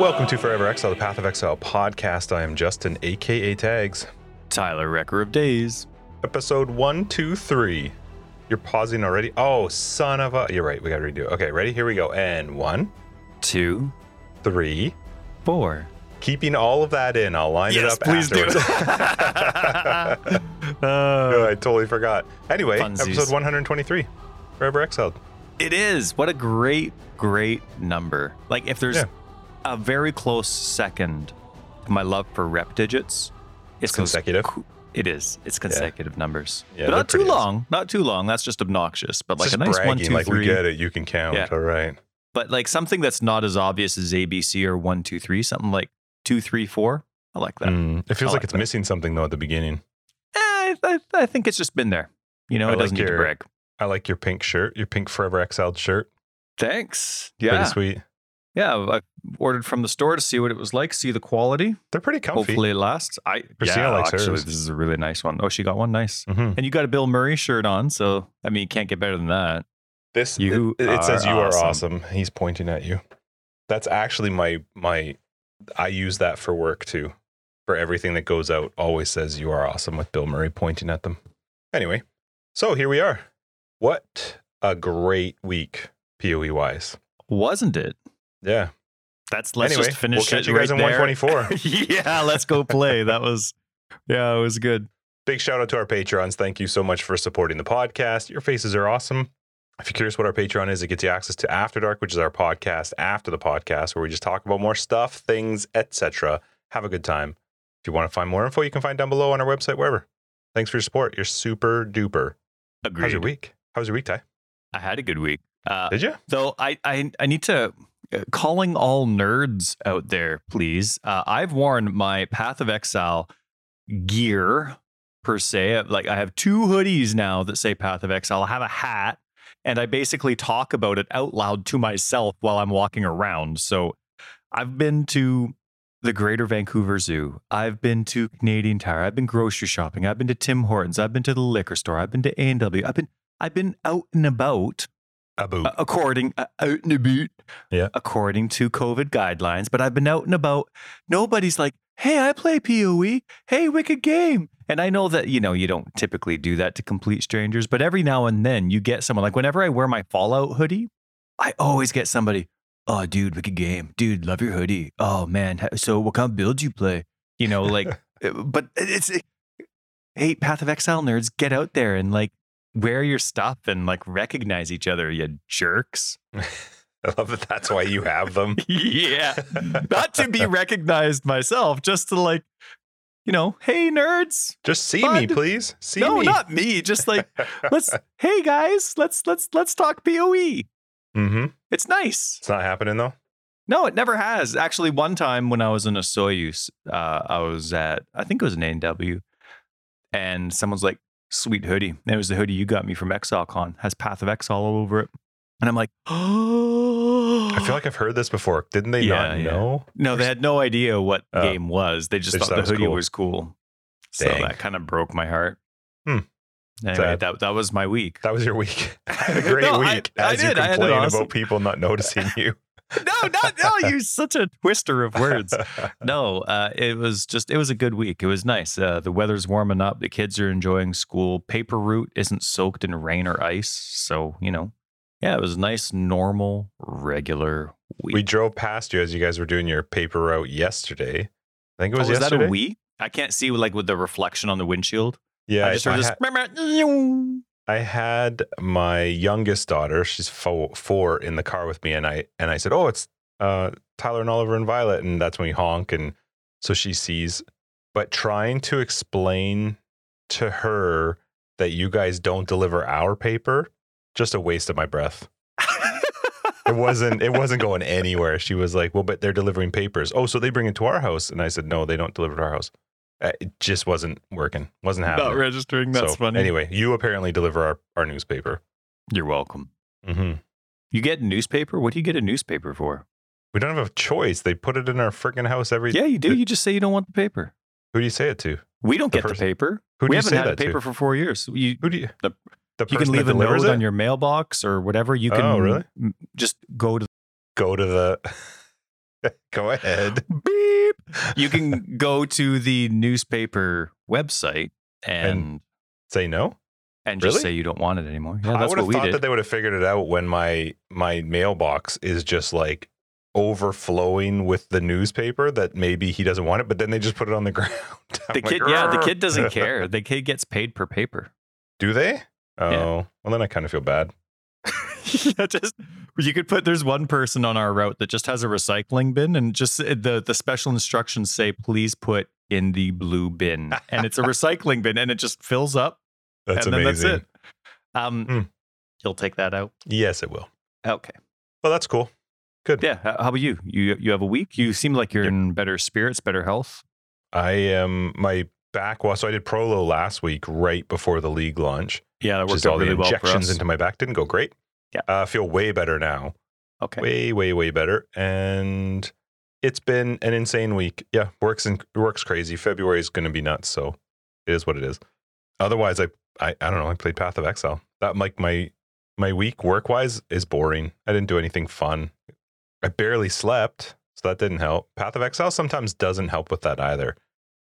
Welcome to Forever Exile, the Path of Exile podcast. I am Justin, aka Tags. Tyler, Wrecker of Days. Episode 123. You're pausing already? Oh, son of a... You're right, we gotta redo. Okay, ready? Here we go. And 1, 2, 3, 4. Keeping all of that in. I'll line it up afterwards. Yes, please do. No, I totally forgot. Anyway, funsies. Episode 123, Forever Exiled. It is. What a great, great number. Like, if there's... Yeah. A very close second to my love for rep digits. It's consecutive. It is. It's consecutive numbers. Yeah, but not too long. Not too long. That's just obnoxious. But it's like a nice bragging, 1, 2, 3. Like, we get it. You can count. Yeah. All right. But like something that's not as obvious as ABC or 1, 2, 3. Something like 2, 3, 4. I like that. It feels like it's missing something though at the beginning. I think it's just been there. You know, it doesn't need to brag. I like your pink shirt. Your pink Forever Exiled shirt. Thanks. Yeah. Pretty sweet. Yeah, I ordered from the store to see what it was like, see the quality. They're pretty comfy. Hopefully it lasts. Priscilla likes hers. This is a really nice one. Oh, she got one? Nice. Mm-hmm. And you got a Bill Murray shirt on, so, I mean, you can't get better than that. It says you are awesome. He's pointing at you. That's actually my I use that for work, too. For everything that goes out, always says you are awesome with Bill Murray pointing at them. Anyway, so here we are. What a great week, POE-wise. Wasn't it? Yeah. Just finish it right there. We'll catch you guys in 124. Yeah, let's go play. It was good. Big shout out to our Patrons. Thank you so much for supporting the podcast. Your faces are awesome. If you're curious what our Patreon is, it gets you access to After Dark, which is our podcast after the podcast, where we just talk about more stuff, things, etc. Have a good time. If you want to find more info, you can find down below on our website, wherever. Thanks for your support. You're super duper. Agreed. How's your week? How was your week, Ty? I had a good week. Did you? Though I need to... Calling all nerds out there, please. I've worn my Path of Exile gear, per se. Like, I have 2 hoodies now that say Path of Exile. I have a hat, and I basically talk about it out loud to myself while I'm walking around. So I've been to the Greater Vancouver Zoo. I've been to Canadian Tire. I've been grocery shopping. I've been to Tim Hortons. I've been to the liquor store. I've been to A&W. I've been out and about. Out and about, yeah. According to COVID guidelines, but I've been out and about. Nobody's like, hey, I play POE. Hey, wicked game. And I know that, you know, you don't typically do that to complete strangers, but every now and then you get someone, like whenever I wear my Fallout hoodie, I always get somebody, oh, dude, wicked game. Dude, love your hoodie. Oh, man. So what kind of build you play? You know, like, but hey, Path of Exile nerds, get out there and like, wear your stuff and like recognize each other, you jerks. I love that that's why you have them. Yeah. Not to be recognized myself, just to like, you know, hey nerds. Just see me, please. No, not me. Just like, hey guys, let's talk POE. Mm-hmm. It's nice. It's not happening though? No, it never has. Actually, one time when I was in a Soyuz, I was at, I think it was an A&W, and someone's like, sweet hoodie. It was the hoodie you got me from ExileCon. Has Path of Exile all over it. And I'm like, oh. I feel like I've heard this before. Didn't they not know? No, they had no idea what game was. They just thought the hoodie was cool. Dang. So that kind of broke my heart. Anyway, that was my week. That was your week. I had a great week. I complain about people not noticing you. No, you're such a twister of words. No, it was a good week. It was nice. The weather's warming up. The kids are enjoying school. Paper route isn't soaked in rain or ice. So, you know, yeah, it was a nice, normal, regular week. We drove past you as you guys were doing your paper route yesterday. I think it was yesterday. Was that a we? I can't see like with the reflection on the windshield. Yeah. I just heard this. I had my youngest daughter, she's 4, in the car with me, and I said, oh, it's Tyler and Oliver and Violet, and that's when we honk, and so she sees. But trying to explain to her that you guys don't deliver our paper, just a waste of my breath. It wasn't going anywhere. She was like, well, but they're delivering papers. Oh, so they bring it to our house. And I said, no, they don't deliver it to our house. It just wasn't working. Wasn't happening. Not registering. That's funny. Anyway, you apparently deliver our newspaper. You're welcome. Mm-hmm. You get newspaper? What do you get a newspaper for? We don't have a choice. They put it in our freaking house every day. Yeah, you do. You just say you don't want the paper. Who do you say it to? We don't get the paper. We haven't had the paper for 4 years. You can leave a note on your mailbox or whatever. You can just go to the Go ahead. Beep. You can go to the newspaper website and say no. And just say you don't want it anymore. Yeah, I would have thought that they would have figured it out when my mailbox is just like overflowing with the newspaper that maybe he doesn't want it, but then they just put it on the ground. The kid doesn't care. The kid gets paid per paper. Do they? Oh, yeah. Well, then I kind of feel bad. Yeah, there's one person on our route that just has a recycling bin and just the special instructions say, please put in the blue bin. And it's a recycling bin and it just fills up. That's amazing. Then that's it. You'll take that out? Yes, it will. Okay. Well, that's cool. Good. Yeah. How about you? You have a week? You seem like you're in better spirits, better health. I am. My back. Well, so I did Prolo last week right before the league launch. Yeah, that worked out really well for us. Injections into my back didn't go great. Yeah. I feel way better now. Okay. Way, way, way better. And it's been an insane week. Yeah. Works crazy. February is going to be nuts. So it is what it is. Otherwise, I don't know. I played Path of Exile. That like my week work wise is boring. I didn't do anything fun. I barely slept, so that didn't help. Path of Exile sometimes doesn't help with that either,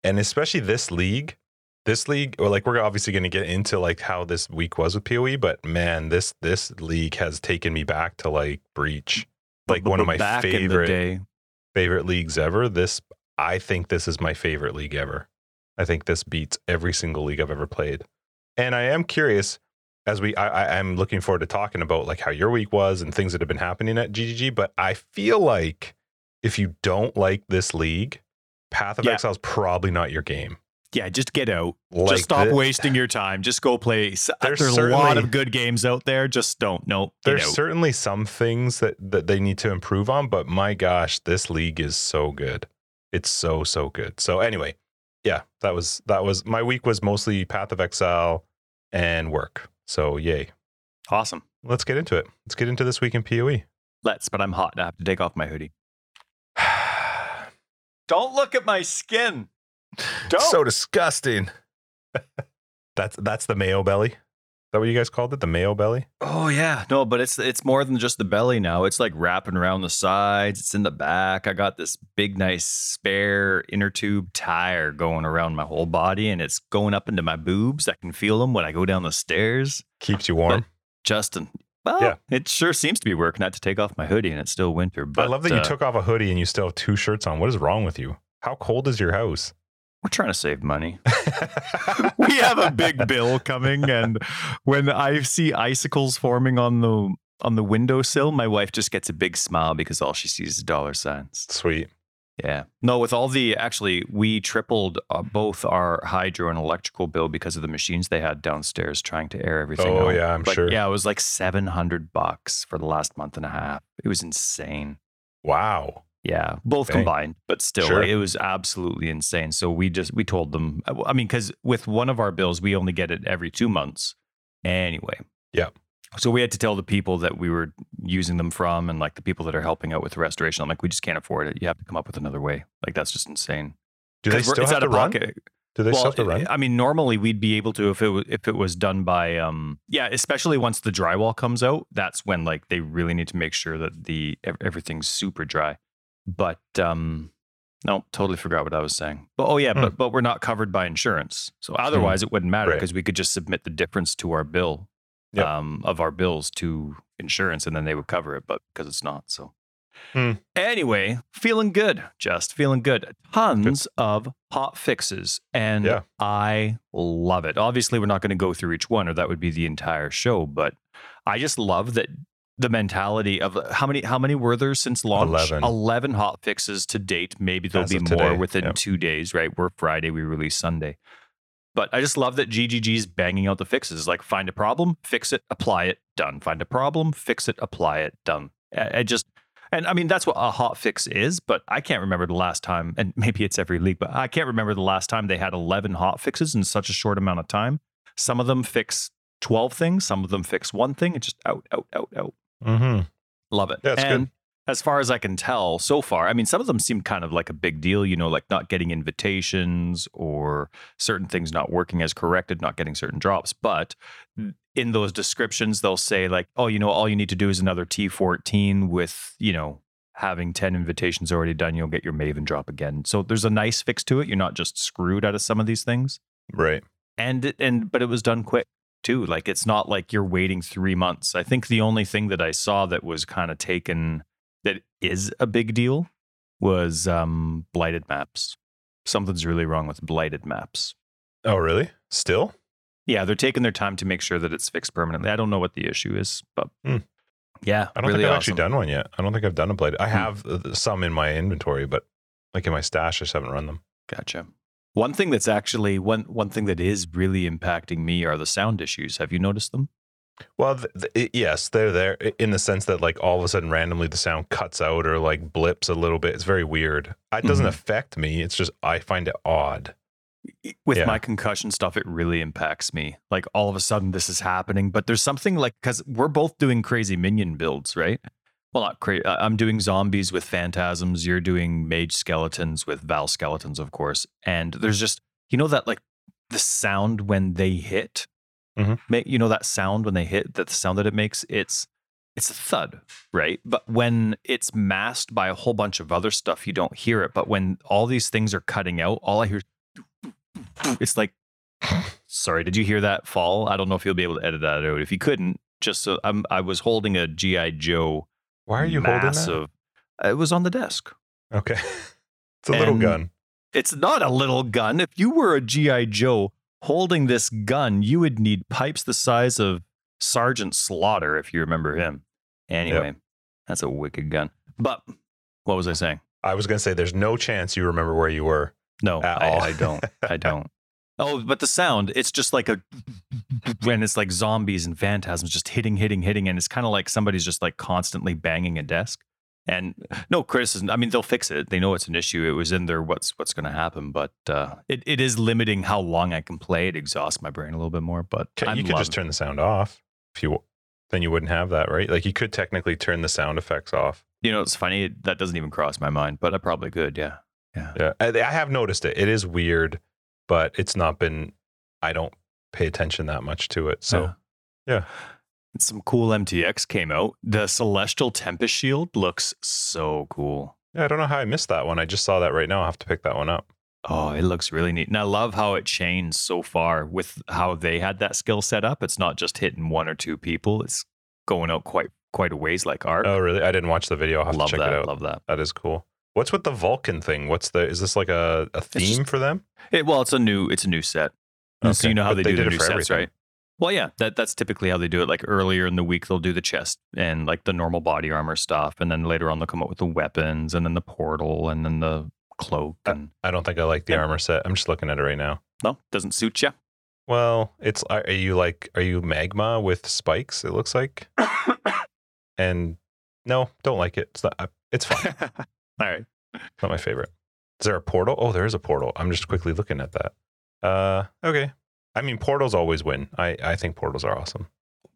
and especially this league. Well, like we're obviously going to get into like how this week was with PoE, but man, this league has taken me back to like Breach, like one of my favorite leagues ever. I think this is my favorite league ever. I think this beats every single league I've ever played. And I am curious as I'm looking forward to talking about like how your week was and things that have been happening at GGG. But I feel like if you don't like this league, Path of Exile is probably not your game. Yeah. Just get out. Like just stop wasting your time. Just go play. There's a lot of good games out there. Just don't. No, there's certainly some things that they need to improve on, but my gosh, this league is so good. It's so, so good. So anyway, yeah, that was my week was mostly Path of Exile and work. So yay. Awesome. Let's get into it. Let's get into this week in PoE. Let's, but I'm hot. I have to take off my hoodie. Don't look at my skin. Don't. So disgusting. That's the mayo belly. Is that what you guys called it? The mayo belly? Oh yeah. No, but it's more than just the belly now. It's like wrapping around the sides. It's in the back. I got this big, nice spare inner tube tire going around my whole body, and it's going up into my boobs. I can feel them when I go down the stairs. Keeps you warm. But Justin. Well, yeah. It sure seems to be working. I had to take off my hoodie, and it's still winter. But I love that you took off a hoodie and you still have two shirts on. What is wrong with you? How cold is your house? We're trying to save money. We have a big bill coming, and when I see icicles forming on the windowsill, my wife just gets a big smile because all she sees is dollar signs. Sweet. Yeah. No, with all the actually, we tripled both our hydro and electrical bill because of the machines they had downstairs trying to air everything. Oh out. Yeah, I'm sure. Yeah, it was like $700 for the last month and a half. It was insane. Wow. Yeah, both combined, but still, sure. It was absolutely insane. So we told them, I mean, because with one of our bills, we only get it every 2 months anyway. Yeah. So we had to tell the people that we were using them from and like the people that are helping out with the restoration. I'm like, we just can't afford it. You have to come up with another way. Like, that's just insane. Do they still have to run? Do they still have to run? I mean, normally we'd be able to if it was done by, especially once the drywall comes out, that's when like they really need to make sure that everything's super dry. But no, totally forgot what I was saying. But but we're not covered by insurance, so otherwise it wouldn't matter because we could just submit the difference to our bill, of our bills to insurance, and then they would cover it. But because it's not, so anyway, feeling good, just feeling good. Tons of hot fixes, and I love it. Obviously, we're not going to go through each one, or that would be the entire show. But I just love that. The mentality of how many were there since launch? 11 hot fixes to date. Maybe there'll be more within 2 days, right? We're Friday, we release Sunday. But I just love that GGG's banging out the fixes. Like find a problem, fix it, apply it, done. Find a problem, fix it, apply it, done. And I mean, that's what a hot fix is, but I can't remember the last time, and maybe it's every league, but I can't remember the last time they had 11 hot fixes in such a short amount of time. Some of them fix 12 things, some of them fix one thing. It's just out. Mm-hmm. Love it. That's good. As far as I can tell so far, I mean, some of them seem kind of like a big deal, you know, like not getting invitations or certain things not working as corrected, not getting certain drops. But in those descriptions, they'll say like, oh, you know, all you need to do is another T14 with, you know, having 10 invitations already done, you'll get your Maven drop again. So there's a nice fix to it. You're not just screwed out of some of these things. Right. But it was done quick too. Like, it's not like you're waiting 3 months. I think the only thing that I saw that was kind of taken, that is a big deal, was blighted maps. Something's really wrong with blighted maps. Oh, really? Still? Yeah, they're taking their time to make sure that it's fixed permanently. I don't know what the issue is, but yeah. I don't think I've actually done one yet. I don't think I've done a blighted. I have some in my inventory, but like in my stash, I just haven't run them. Gotcha. One thing that's actually, one thing that is really impacting me are the sound issues. Have you noticed them? Well, yes, they're there in the sense that like all of a sudden randomly the sound cuts out or like blips a little bit. It's very weird. It doesn't affect me. It's just, I find it odd. With my concussion stuff, it really impacts me. Like all of a sudden this is happening, but there's something like, because we're both doing crazy minion builds, right? Well, not crazy. I'm doing zombies with phantasms. You're doing mage skeletons with Val skeletons, of course. And there's just, you know, that like the sound when they hit, you know, that sound when they hit, that the sound that it makes, it's a thud, right? But when it's masked by a whole bunch of other stuff, you don't hear it. But when all these things are cutting out, all I hear is, it's like, sorry, did you hear that fall? I don't know if you'll be able to edit that out. If you couldn't, just so I was holding a G.I. Joe. Why are you holding that? It was on the desk. Okay. It's a little gun. It's not a little gun. If you were a G.I. Joe holding this gun, you would need pipes the size of Sergeant Slaughter, if you remember him. Anyway, that's a wicked gun. But what was I saying? I was going to say there's no chance you remember where you were. No, I don't. Oh, but the sound, it's just like when it's like zombies and phantasms just hitting. And it's kind of like somebody's just like constantly banging a desk. And no criticism. I mean, they'll fix it. They know it's an issue. It was in there. What's going to happen? But it is limiting how long I can play. It exhausts my brain a little bit more. But you could just turn the sound off. If you, then you wouldn't have that, right? Like you could technically turn the sound effects off. You know, it's funny. That doesn't even cross my mind, but I probably could. Yeah. I have noticed it. It is weird, but it's not been, I don't pay attention that much to it. So, yeah. Some cool MTX came out. The Celestial Tempest Shield looks so cool. Yeah, I don't know how I missed that one. I just saw that right now. I'll have to pick that one up. Oh, it looks really neat. And I love how it changed so far with how they had that skill set up. It's not just hitting one or two people. It's going out quite a ways like Arc. Oh, really? I didn't watch the video. I'll have to check it out. Love that. That is cool. What's with the Vulcan thing? Is this like a theme for them? It's a new set. Okay. So you know how they do the new sets, everything. Right? Well, yeah, that's typically how they do it. Like earlier in the week, they'll do the chest and like the normal body armor stuff. And then later on, they'll come up with the weapons and then the portal and then the cloak. And I don't think I like the armor set. I'm just looking at it right now. No, doesn't suit you. Well, are you magma with spikes? It looks like. And no, don't like it. It's fine. All right. It's not my favorite. Is there a portal? Oh, there is a portal. I'm just quickly looking at that. Okay. I mean, portals always win. I think portals are awesome.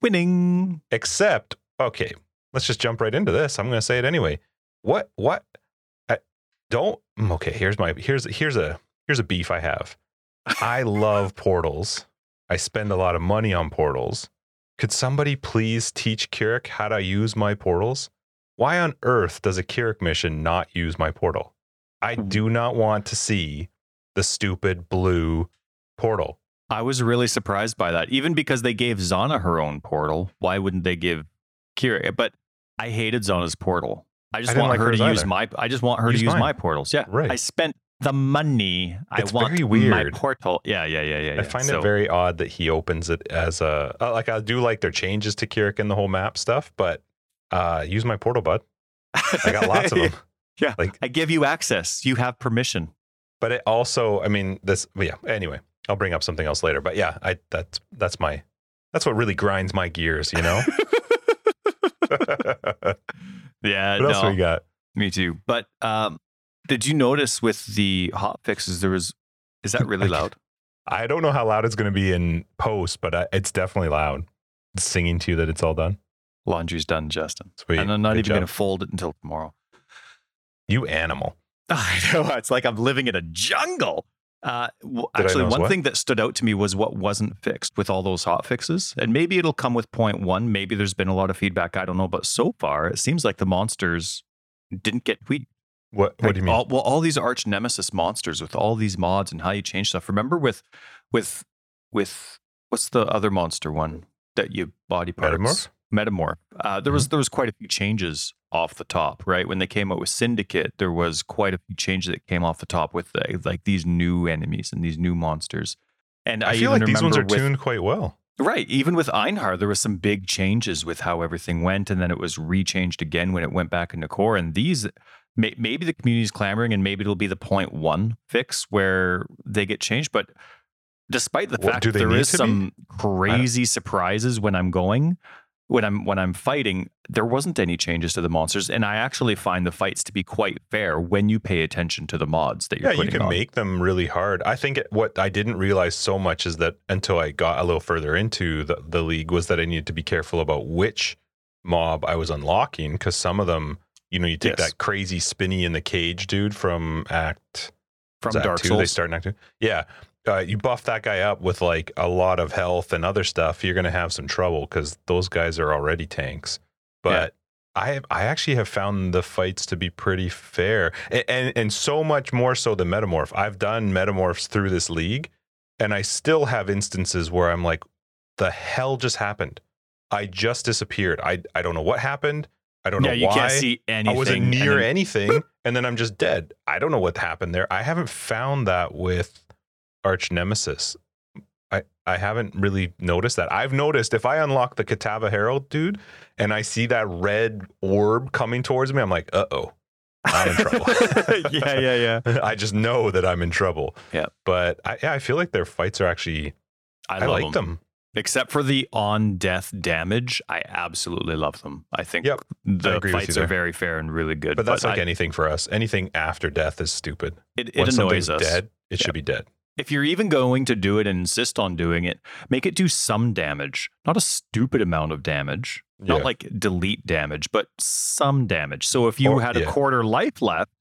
Winning. Except, okay, let's just jump right into this. I'm going to say it anyway. What? Okay, here's a beef I have. I love portals. I spend a lot of money on portals. Could somebody please teach Kirik how to use my portals? Why on earth does a Kirik mission not use my portal? I do not want to see the stupid blue portal. I was really surprised by that, even because they gave Zana her own portal. Why wouldn't they give Kirik? But I hated Zana's portal. I just want her to use my portals. Yeah, right. I spent the money. It's very weird. My portal. Yeah. I find it very odd that he opens it as a like. I do like their changes to Kirik and the whole map stuff, but use my portal, bud. I got lots of them. Yeah, like I give you access. You have permission. But it also, I mean, this. Yeah. Anyway. I'll bring up something else later, but yeah, that's what really grinds my gears, you know? Yeah. What else we got? Me too. But did you notice with the hot fixes, is that really loud? I don't know how loud it's going to be in post, but it's definitely loud. It's singing to you that it's all done. Laundry's done, Justin. Sweet. And I'm not even going to fold it until tomorrow. You animal. I know. It's like I'm living in a jungle. Actually, one thing that stood out to me was what wasn't fixed with all those hot fixes, and maybe it'll come with 0.1. Maybe there's been a lot of feedback. I don't know, but so far it seems like the monsters didn't get tweeted. What do you mean? All these arch nemesis monsters with all these mods and how you change stuff. Remember with what's the other monster one that you body parts? Metamorph. There was quite a few changes off the top, right? When they came out with Syndicate, there was quite a few changes that came off the top with like these new enemies and these new monsters. And I feel like these ones are tuned quite well. Right. Even with Einhar, there was some big changes with how everything went, and then it was rechanged again when it went back into core. And these, maybe the community's clamoring, and maybe it'll be the 0.1 fix where they get changed. But despite the fact that there is some crazy surprises when I'm fighting, there wasn't any changes to the monsters, and I actually find the fights to be quite fair when you pay attention to the mods that you're putting on. Yeah, you can make them really hard. I think what I didn't realize so much is that until I got a little further into the league was that I needed to be careful about which mob I was unlocking, because some of them, you know, you take that crazy spinny in the cage dude from Dark Souls. They start in Act 2. Yeah. You buff that guy up with like a lot of health and other stuff, you're going to have some trouble because those guys are already tanks. But yeah. I actually have found the fights to be pretty fair, and so much more so than Metamorph. I've done Metamorphs through this league, and I still have instances where I'm like, the hell just happened? I just disappeared. I don't know what happened. I don't know why. You can't see anything. I wasn't near anything, boop. And then I'm just dead. I don't know what happened there. I haven't found that with arch nemesis. I haven't really noticed that. I've noticed if I unlock the Kitava Herald dude and I see that red orb coming towards me, I'm like, uh-oh, I'm in trouble. yeah. I just know that I'm in trouble. Yeah. But I feel like their fights are actually, I like them. Except for the on-death damage, I absolutely love them. I think the fights are very fair and really good. But that's like anything for us. Anything after death is stupid. It annoys us. Dead, it should be dead. If you're even going to do it and insist on doing it, make it do some damage. Not a stupid amount of damage. Not like delete damage, but some damage. So if you had a quarter life left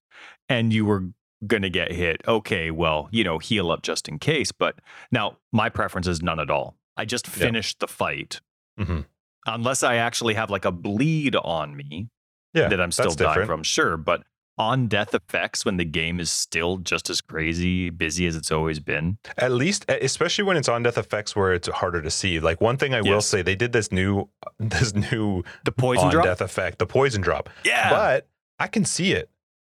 and you were going to get hit, okay, well, you know, heal up just in case. But now my preference is none at all. I just finished the fight. Mm-hmm. Unless I actually have like a bleed on me that I'm still dying from. Sure, but on death effects when the game is still just as crazy busy as it's always been, at least especially when it's on death effects where it's harder to see. Like one thing I will say, they did this new the poison drop death effect, the poison drop, but I can see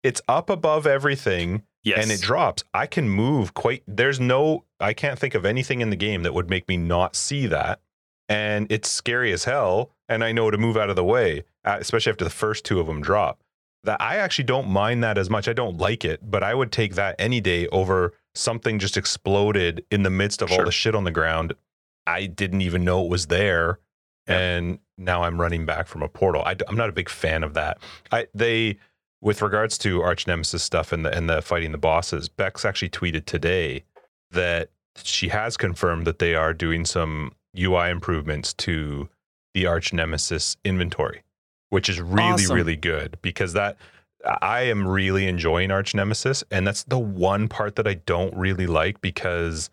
it's up above everything, and it drops. I can move quite, I can't think of anything in the game that would make me not see that, and it's scary as hell, and I know to move out of the way, especially after the first two of them drop. That I actually don't mind that as much. I don't like it, but I would take that any day over something just exploded in the midst of all the shit on the ground. I didn't even know it was there, and now I'm running back from a portal. I'm not a big fan of that. With regards to Arch Nemesis stuff and the fighting the bosses, Bex actually tweeted today that she has confirmed that they are doing some UI improvements to the Arch Nemesis inventory, which is really, really good, because that I am really enjoying Arch Nemesis. And that's the one part that I don't really like, because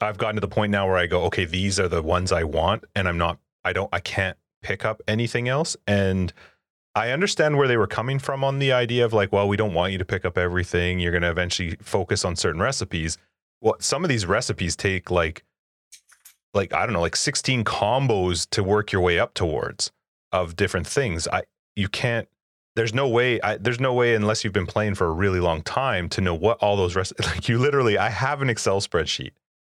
I've gotten to the point now where I go, okay, these are the ones I want, and I can't pick up anything else. And I understand where they were coming from on the idea of like, well, we don't want you to pick up everything. You're going to eventually focus on certain recipes. Well, some of these recipes take like 16 combos to work your way up towards, of different things. There's no way unless you've been playing for a really long time to know what all those I have an Excel spreadsheet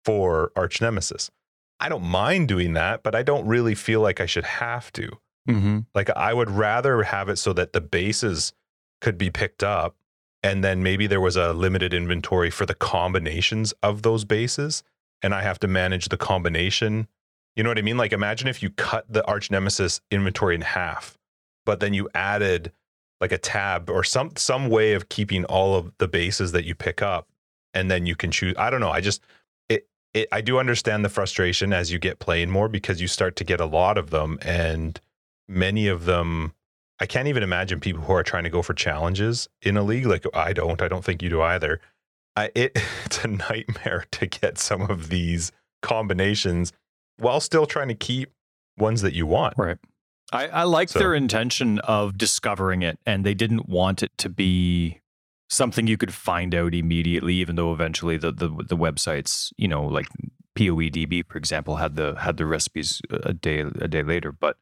for Arch Nemesis. I don't mind doing that, but I don't really feel like I should have to. Mm-hmm. Like I would rather have it so that the bases could be picked up, and then maybe there was a limited inventory for the combinations of those bases, and I have to manage the combination. You know what I mean? Like, imagine if you cut the Arch Nemesis inventory in half, but then you added like a tab or some way of keeping all of the bases that you pick up, and then you can choose. I don't know. I do understand the frustration as you get playing more, because you start to get a lot of them, and many of them, I can't even imagine people who are trying to go for challenges in a league. Like I don't think you do either. It's a nightmare to get some of these combinations, while still trying to keep ones that you want. Right. I like their intention of discovering it, and they didn't want it to be something you could find out immediately, even though eventually the websites, you know, like POEDB, for example, had the recipes a day later. But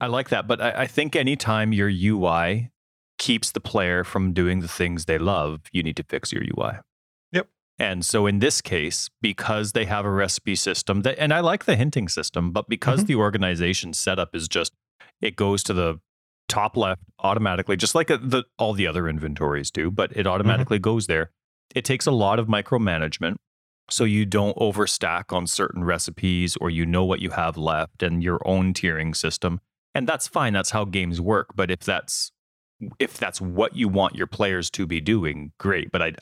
I like that. But I think anytime your UI keeps the player from doing the things they love, you need to fix your UI. Yep. And so in this case, because they have a recipe system, that, and I like the hinting system, but because the organization setup is just, it goes to the top left automatically, just like all the other inventories do, but it automatically goes there. It takes a lot of micromanagement, so you don't overstack on certain recipes, or you know what you have left and your own tiering system. And that's fine. That's how games work. But if that's what you want your players to be doing, great. But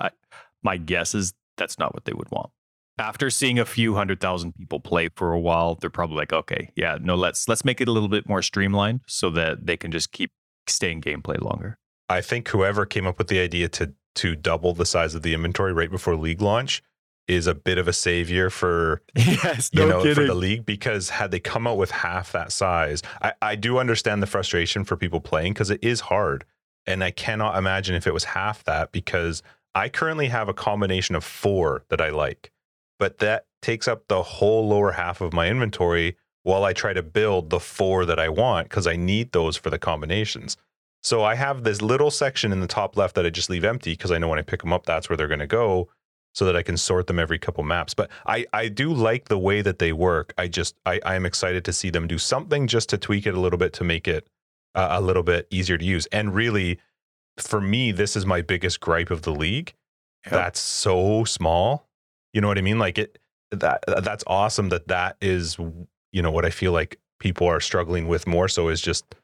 my guess is that's not what they would want. After seeing a few 100,000 people play for a while, they're probably like, okay, yeah, no, let's make it a little bit more streamlined so that they can just keep staying gameplay longer. I think whoever came up with the idea to double the size of the inventory right before League launch is a bit of a savior for for the league, because had they come out with half that size, I do understand the frustration for people playing, because it is hard. And I cannot imagine if it was half that, because I currently have a combination of 4 that I like, but that takes up the whole lower half of my inventory while I try to build the 4 that I want, because I need those for the combinations. So I have this little section in the top left that I just leave empty, because I know when I pick them up, that's where they're going to go, so that I can sort them every couple maps. But I do like the way that they work. I'm excited to see them do something just to tweak it a little bit, to make it a little bit easier to use. And really, for me, this is my biggest gripe of the league. Yep. That's so small. You know what I mean? Like that's awesome. That is, you know, what I feel like people are struggling with more so is just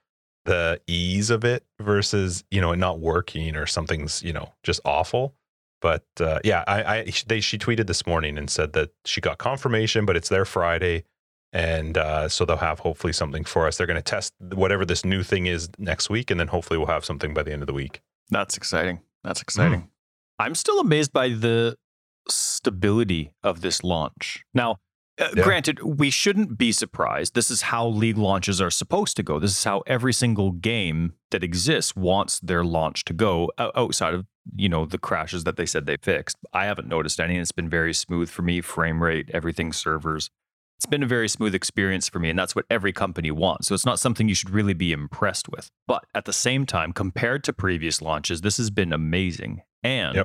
the ease of it versus, you know, it not working or something's, you know, just awful. But yeah, she tweeted this morning and said that she got confirmation, but it's there Friday. And so they'll have hopefully something for us. They're going to test whatever this new thing is next week, and then hopefully we'll have something by the end of the week. That's exciting. That's exciting. Mm. I'm still amazed by the stability of this launch. Now, granted, we shouldn't be surprised. This is how league launches are supposed to go. This is how every single game that exists wants their launch to go, outside of, you know, the crashes that they said they fixed. I haven't noticed any, and it's been very smooth for me. Frame rate, everything, servers. It's been a very smooth experience for me, and that's what every company wants. So it's not something you should really be impressed with. But at the same time, compared to previous launches, this has been amazing. And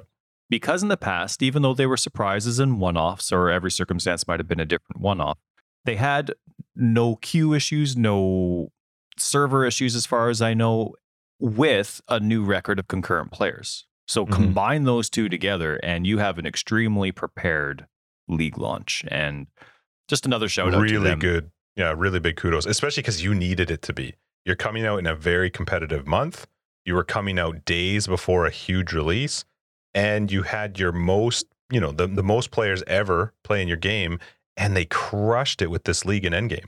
because in the past, even though they were surprises and one-offs, or every circumstance might have been a different one-off, they had no queue issues, no server issues, as far as I know, with a new record of concurrent players. So combine those two together and you have an extremely prepared league launch. And just another shout out to them. Really good. Yeah, really big kudos, especially because you needed it to be. You're coming out in a very competitive month. You were coming out days before a huge release, and you had your most, you know, the most players ever playing your game, and they crushed it with this league and endgame.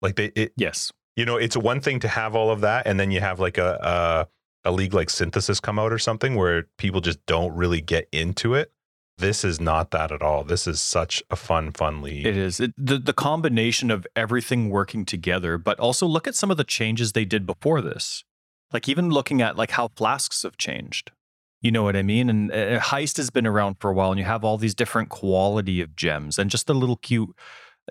Like yes. You know, it's one thing to have all of that, and then you have like a league like Synthesis come out or something where people just don't really get into it. This is not that at all. This is such a fun league. It is. The combination of everything working together, but also look at some of the changes they did before this. Like even looking at like how flasks have changed. You know what I mean? And Heist has been around for a while, and you have all these different quality of gems and just the little cute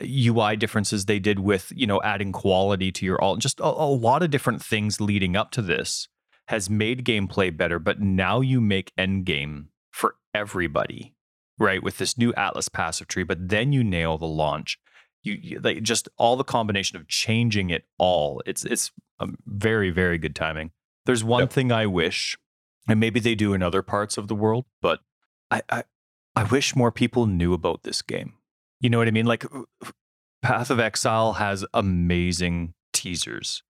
UI differences they did with, you know, adding quality to your alt. Just a lot of different things leading up to this has made gameplay better, but now you make endgame for everybody, right? With this new Atlas passive tree, but then you nail the launch. You like just all the combination of changing it all. It's very, very good timing. There's one thing I wish, and maybe they do in other parts of the world, but I wish more people knew about this game. You know what I mean? Like Path of Exile has amazing teasers.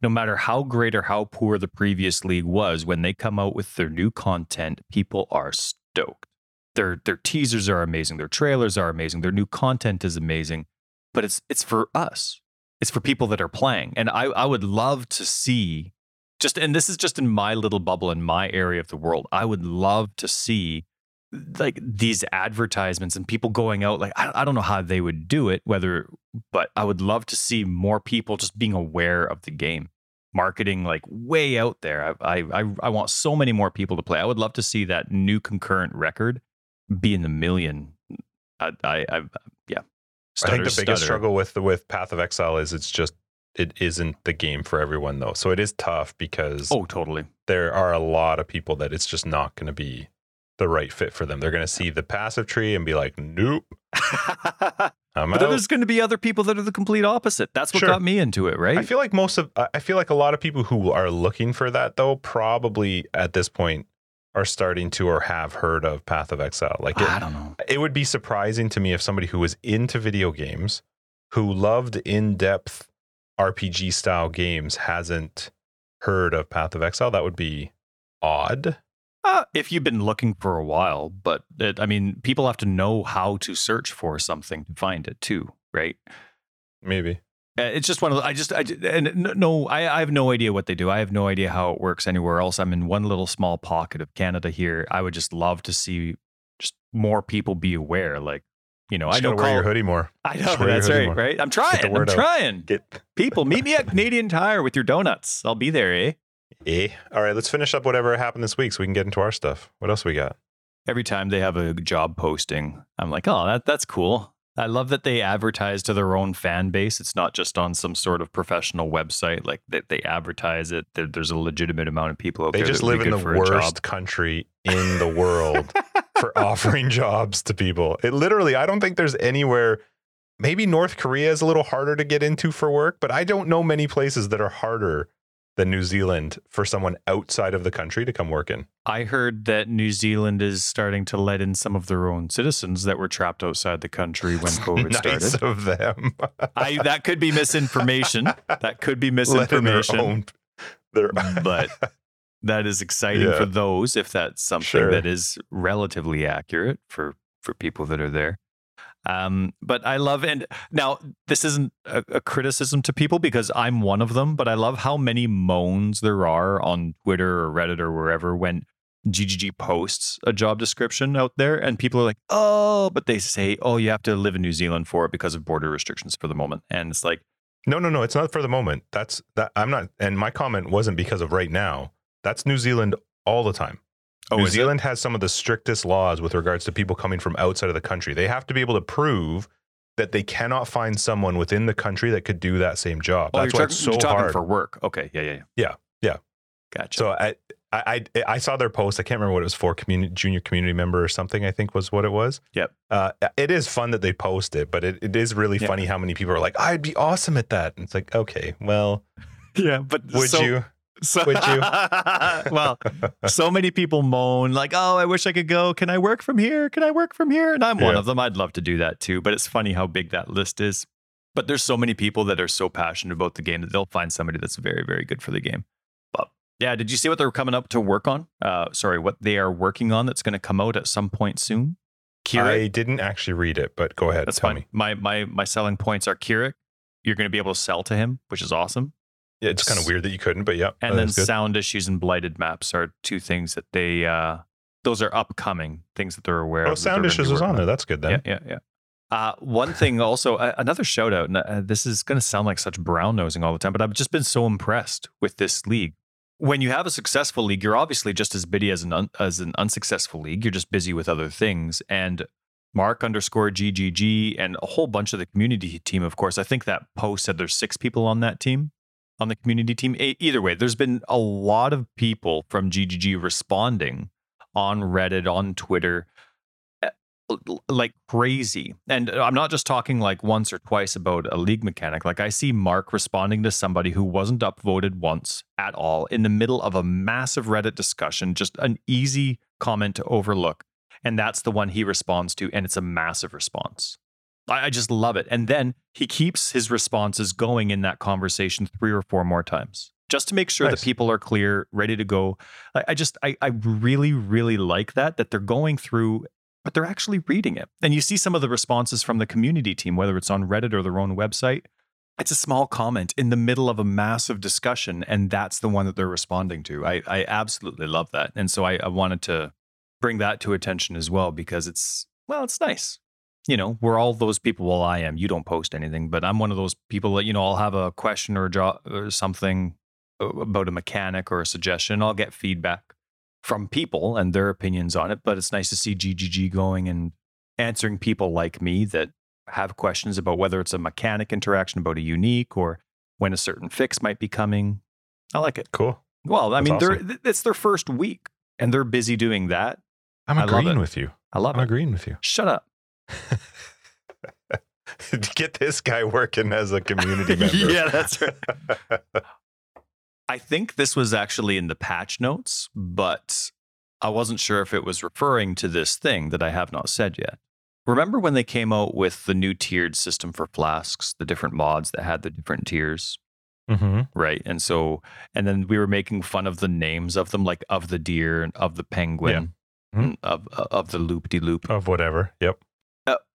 No matter how great or how poor the previous league was, when they come out with their new content, people are stoked. Their teasers are amazing. Their trailers are amazing. Their new content is amazing. But it's for us. It's for people that are playing. And I would love to see, just, and this is just in my little bubble in my area of the world, I would love to see like these advertisements and people going out, like, I don't know how they would do it, whether, but I would love to see more people just being aware of the game. Marketing like way out there. I want so many more people to play. I would love to see that new concurrent record be in the million. I think the biggest struggle with Path of Exile is it's just, it isn't the game for everyone though. So it is tough because there are a lot of people that it's just not going to be the right fit for them. They're going to see the passive tree and be like, nope. But then there's going to be other people that are the complete opposite. That's what got me into it, right? I feel like a lot of people who are looking for that though, probably at this point are starting to, or have heard of Path of Exile. Like, I don't know. It would be surprising to me if somebody who was into video games, who loved in-depth RPG style games, hasn't heard of Path of Exile. That would be odd. If you've been looking for a while, but people have to know how to search for something to find it too, right? Maybe. It's just one of I have no idea what they do. I have no idea how it works anywhere else. I'm in one little small pocket of Canada here. I would just love to see just more people be aware. Like, you know, wear your hoodie more. I know, that's right, more. Right? I'm trying. People, meet me at Canadian Tire with your donuts. I'll be there, eh? Eh. All right, let's finish up whatever happened this week so we can get into our stuff. What else we got? Every time they have a job posting, I'm like, oh, that's cool. I love that they advertise to their own fan base. It's not just on some sort of professional website. Like, they advertise it. There's a legitimate amount of people out there. They just live in the worst country in the world for offering jobs to people. It literally, I don't think there's anywhere. Maybe North Korea is a little harder to get into for work, but I don't know many places that are harder than New Zealand for someone outside of the country to come work in. I heard that New Zealand is starting to let in some of their own citizens that were trapped outside the country when COVID started. Nice of them. That could be misinformation. But that is exciting for those, if that's something that is relatively accurate for people that are there. But I love, and now this isn't a criticism to people because I'm one of them, but I love how many moans there are on Twitter or Reddit or wherever when GGG posts a job description out there and people are like, oh, but they say, oh, you have to live in New Zealand for it because of border restrictions for the moment. And it's like, no, it's not for the moment. I'm not. And my comment wasn't because of right now. That's New Zealand all the time. New Zealand has some of the strictest laws with regards to people coming from outside of the country. They have to be able to prove that they cannot find someone within the country that could do that same job. That's why it's so hard for work. Okay. Yeah. Gotcha. So I saw their post. I can't remember what it was for, junior community member or something, I think was what it was. Yep. It is fun that they post it, but it is really funny how many people are like, I'd be awesome at that. And it's like, okay, well, yeah, but would you? Well, so many people moan like, oh, I wish I could go. Can I work from here? And I'm one of them. I'd love to do that too. But it's funny how big that list is. But there's so many people that are so passionate about the game that they'll find somebody that's very, very good for the game. But yeah, did you see what they're coming up to work on? What they are working on that's going to come out at some point soon? Keurig? I didn't actually read it, but go ahead. That's fine. Me. My selling points are Keurig. You're going to be able to sell to him, which is awesome. It's kind of weird that you couldn't, but yeah. And then sound issues and blighted maps are two things that they, those are upcoming things that they're aware of. Oh, sound issues is on there. That's good then. Yeah. One thing also, another shout out, and this is going to sound like such brown nosing all the time, but I've just been so impressed with this league. When you have a successful league, you're obviously just as busy as an unsuccessful league. You're just busy with other things. And Mark_GGG and a whole bunch of the community team, of course, I think that post said there's 6 people on that team. On the community team. Either way, there's been a lot of people from GGG responding on Reddit, on Twitter, like crazy. And I'm not just talking like once or twice about a league mechanic. Like I see Mark responding to somebody who wasn't upvoted once at all in the middle of a massive Reddit discussion, just an easy comment to overlook. And that's the one he responds to. And it's a massive response. I just love it. And then he keeps his responses going in that conversation 3 or 4 more times just to make sure that people are clear, ready to go. I really, really like that they're going through, but they're actually reading it. And you see some of the responses from the community team, whether it's on Reddit or their own website. It's a small comment in the middle of a massive discussion. And that's the one that they're responding to. I absolutely love that. And so I wanted to bring that to attention as well, because it's nice. You know, we're all those people. Well, I am. You don't post anything, but I'm one of those people that, you know, I'll have a question or a job or something about a mechanic or a suggestion. I'll get feedback from people and their opinions on it, but it's nice to see GGG going and answering people like me that have questions about whether it's a mechanic interaction about a unique or when a certain fix might be coming. I like it. Cool. Well, I mean, awesome. It's their first week and they're busy doing that. I'm agreeing with you. I love it. I'm agreeing with you. Shut up. Get this guy working as a community member. Yeah, that's right. I think this was actually in the patch notes, but I wasn't sure if it was referring to this thing that I have not said yet. Remember when they came out with the new tiered system for flasks, the different mods that had the different tiers? Mm-hmm. Right. And then we were making fun of the names of them, like of the deer and of the penguin, yeah. Mm-hmm. of the loop-de-loop. Of whatever. Yep.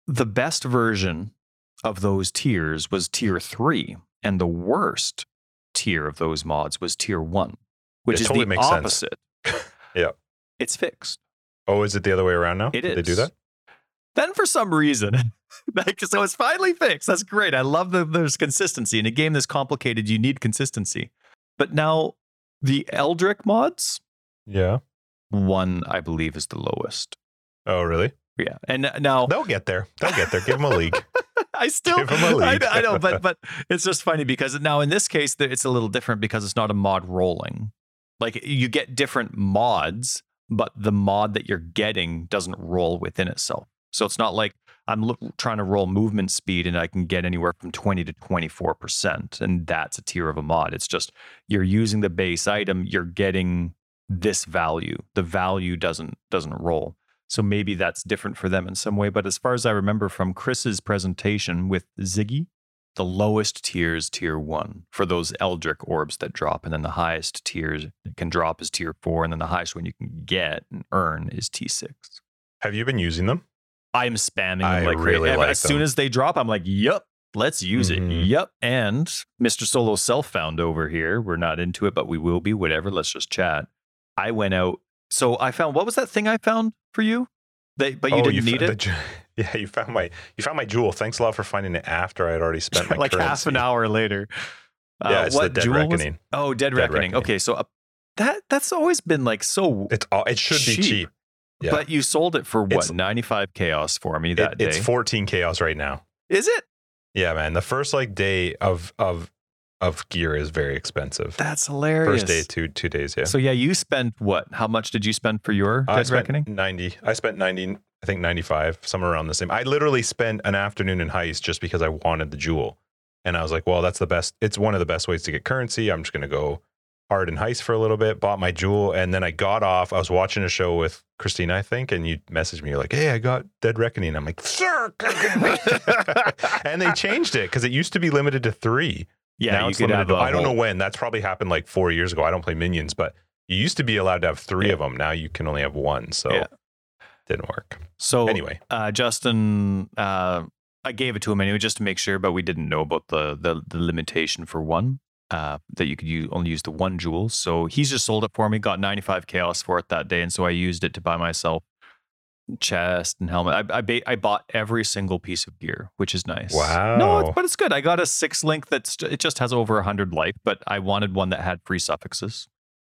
The best version of those tiers was tier 3, and the worst tier of those mods was tier 1, which is totally the opposite. Yeah. It's fixed. Oh, is it the other way around now? It is. They do that? Then for some reason, so it's finally fixed. That's great. I love that there's consistency. In a game that's complicated, you need consistency. But now the Eldritch mods, yeah, 1, I believe, is the lowest. Oh, really? Yeah, and now they'll get there. Give them a league. Give them a league. I know, but it's just funny because now in this case it's a little different because it's not a mod rolling. Like you get different mods, but the mod that you're getting doesn't roll within itself. So it's not like I'm trying to roll movement speed and I can get anywhere from 20 to 24%, and that's a tier of a mod. It's just you're using the base item, you're getting this value. The value doesn't roll. So maybe that's different for them in some way. But as far as I remember from Chris's presentation with Ziggy, the lowest tier is tier 1 for those Eldritch orbs that drop. And then the highest tier that can drop is tier 4. And then the highest one you can get and earn is T6. Have you been using them? I'm spamming them as soon as they drop, I'm like, yep, let's use it. Yep. And Mr. Solo Self-Found over here. We're not into it, but we will be. Whatever. Let's just chat. I went out. So I found, what was that thing I found for you? You didn't need it? You found my jewel. Thanks a lot for finding it after I had already spent my currency. Half an hour later. Yeah, it's the Dead Reckoning. Oh, Dead Reckoning. Okay, so that's always been like so it should be cheap. Yeah. But you sold it for what? 95 chaos for me that day. It's 14 chaos right now. Is it? Yeah, man. The first day of gear is very expensive. That's hilarious. First day, two days, yeah. So yeah, you spent what? How much did you spend for your Dead Reckoning? 90. I spent 90, I think 95, somewhere around the same. I literally spent an afternoon in Heist just because I wanted the jewel. And I was like, well, that's the best. It's one of the best ways to get currency. I'm just going to go hard in Heist for a little bit, bought my jewel, and then I got off. I was watching a show with Christina, I think, and you messaged me. You're like, hey, I got Dead Reckoning. I'm like, sir! And they changed it because it used to be limited to 3. Yeah, now you could have. I don't know when. That's probably happened 4 years ago. I don't play minions, but you used to be allowed to have 3 of them. Now you can only have 1. So didn't work. So anyway, Justin, I gave it to him anyway just to make sure, but we didn't know about the limitation for 1 that you could only use the 1 jewel. So he's just sold it for me. Got 95 chaos for it that day, and so I used it to buy myself chest and helmet. I bought every single piece of gear, which is nice. Wow. But it's good. I got a 6 link it just has over 100 life, but I wanted one that had free suffixes.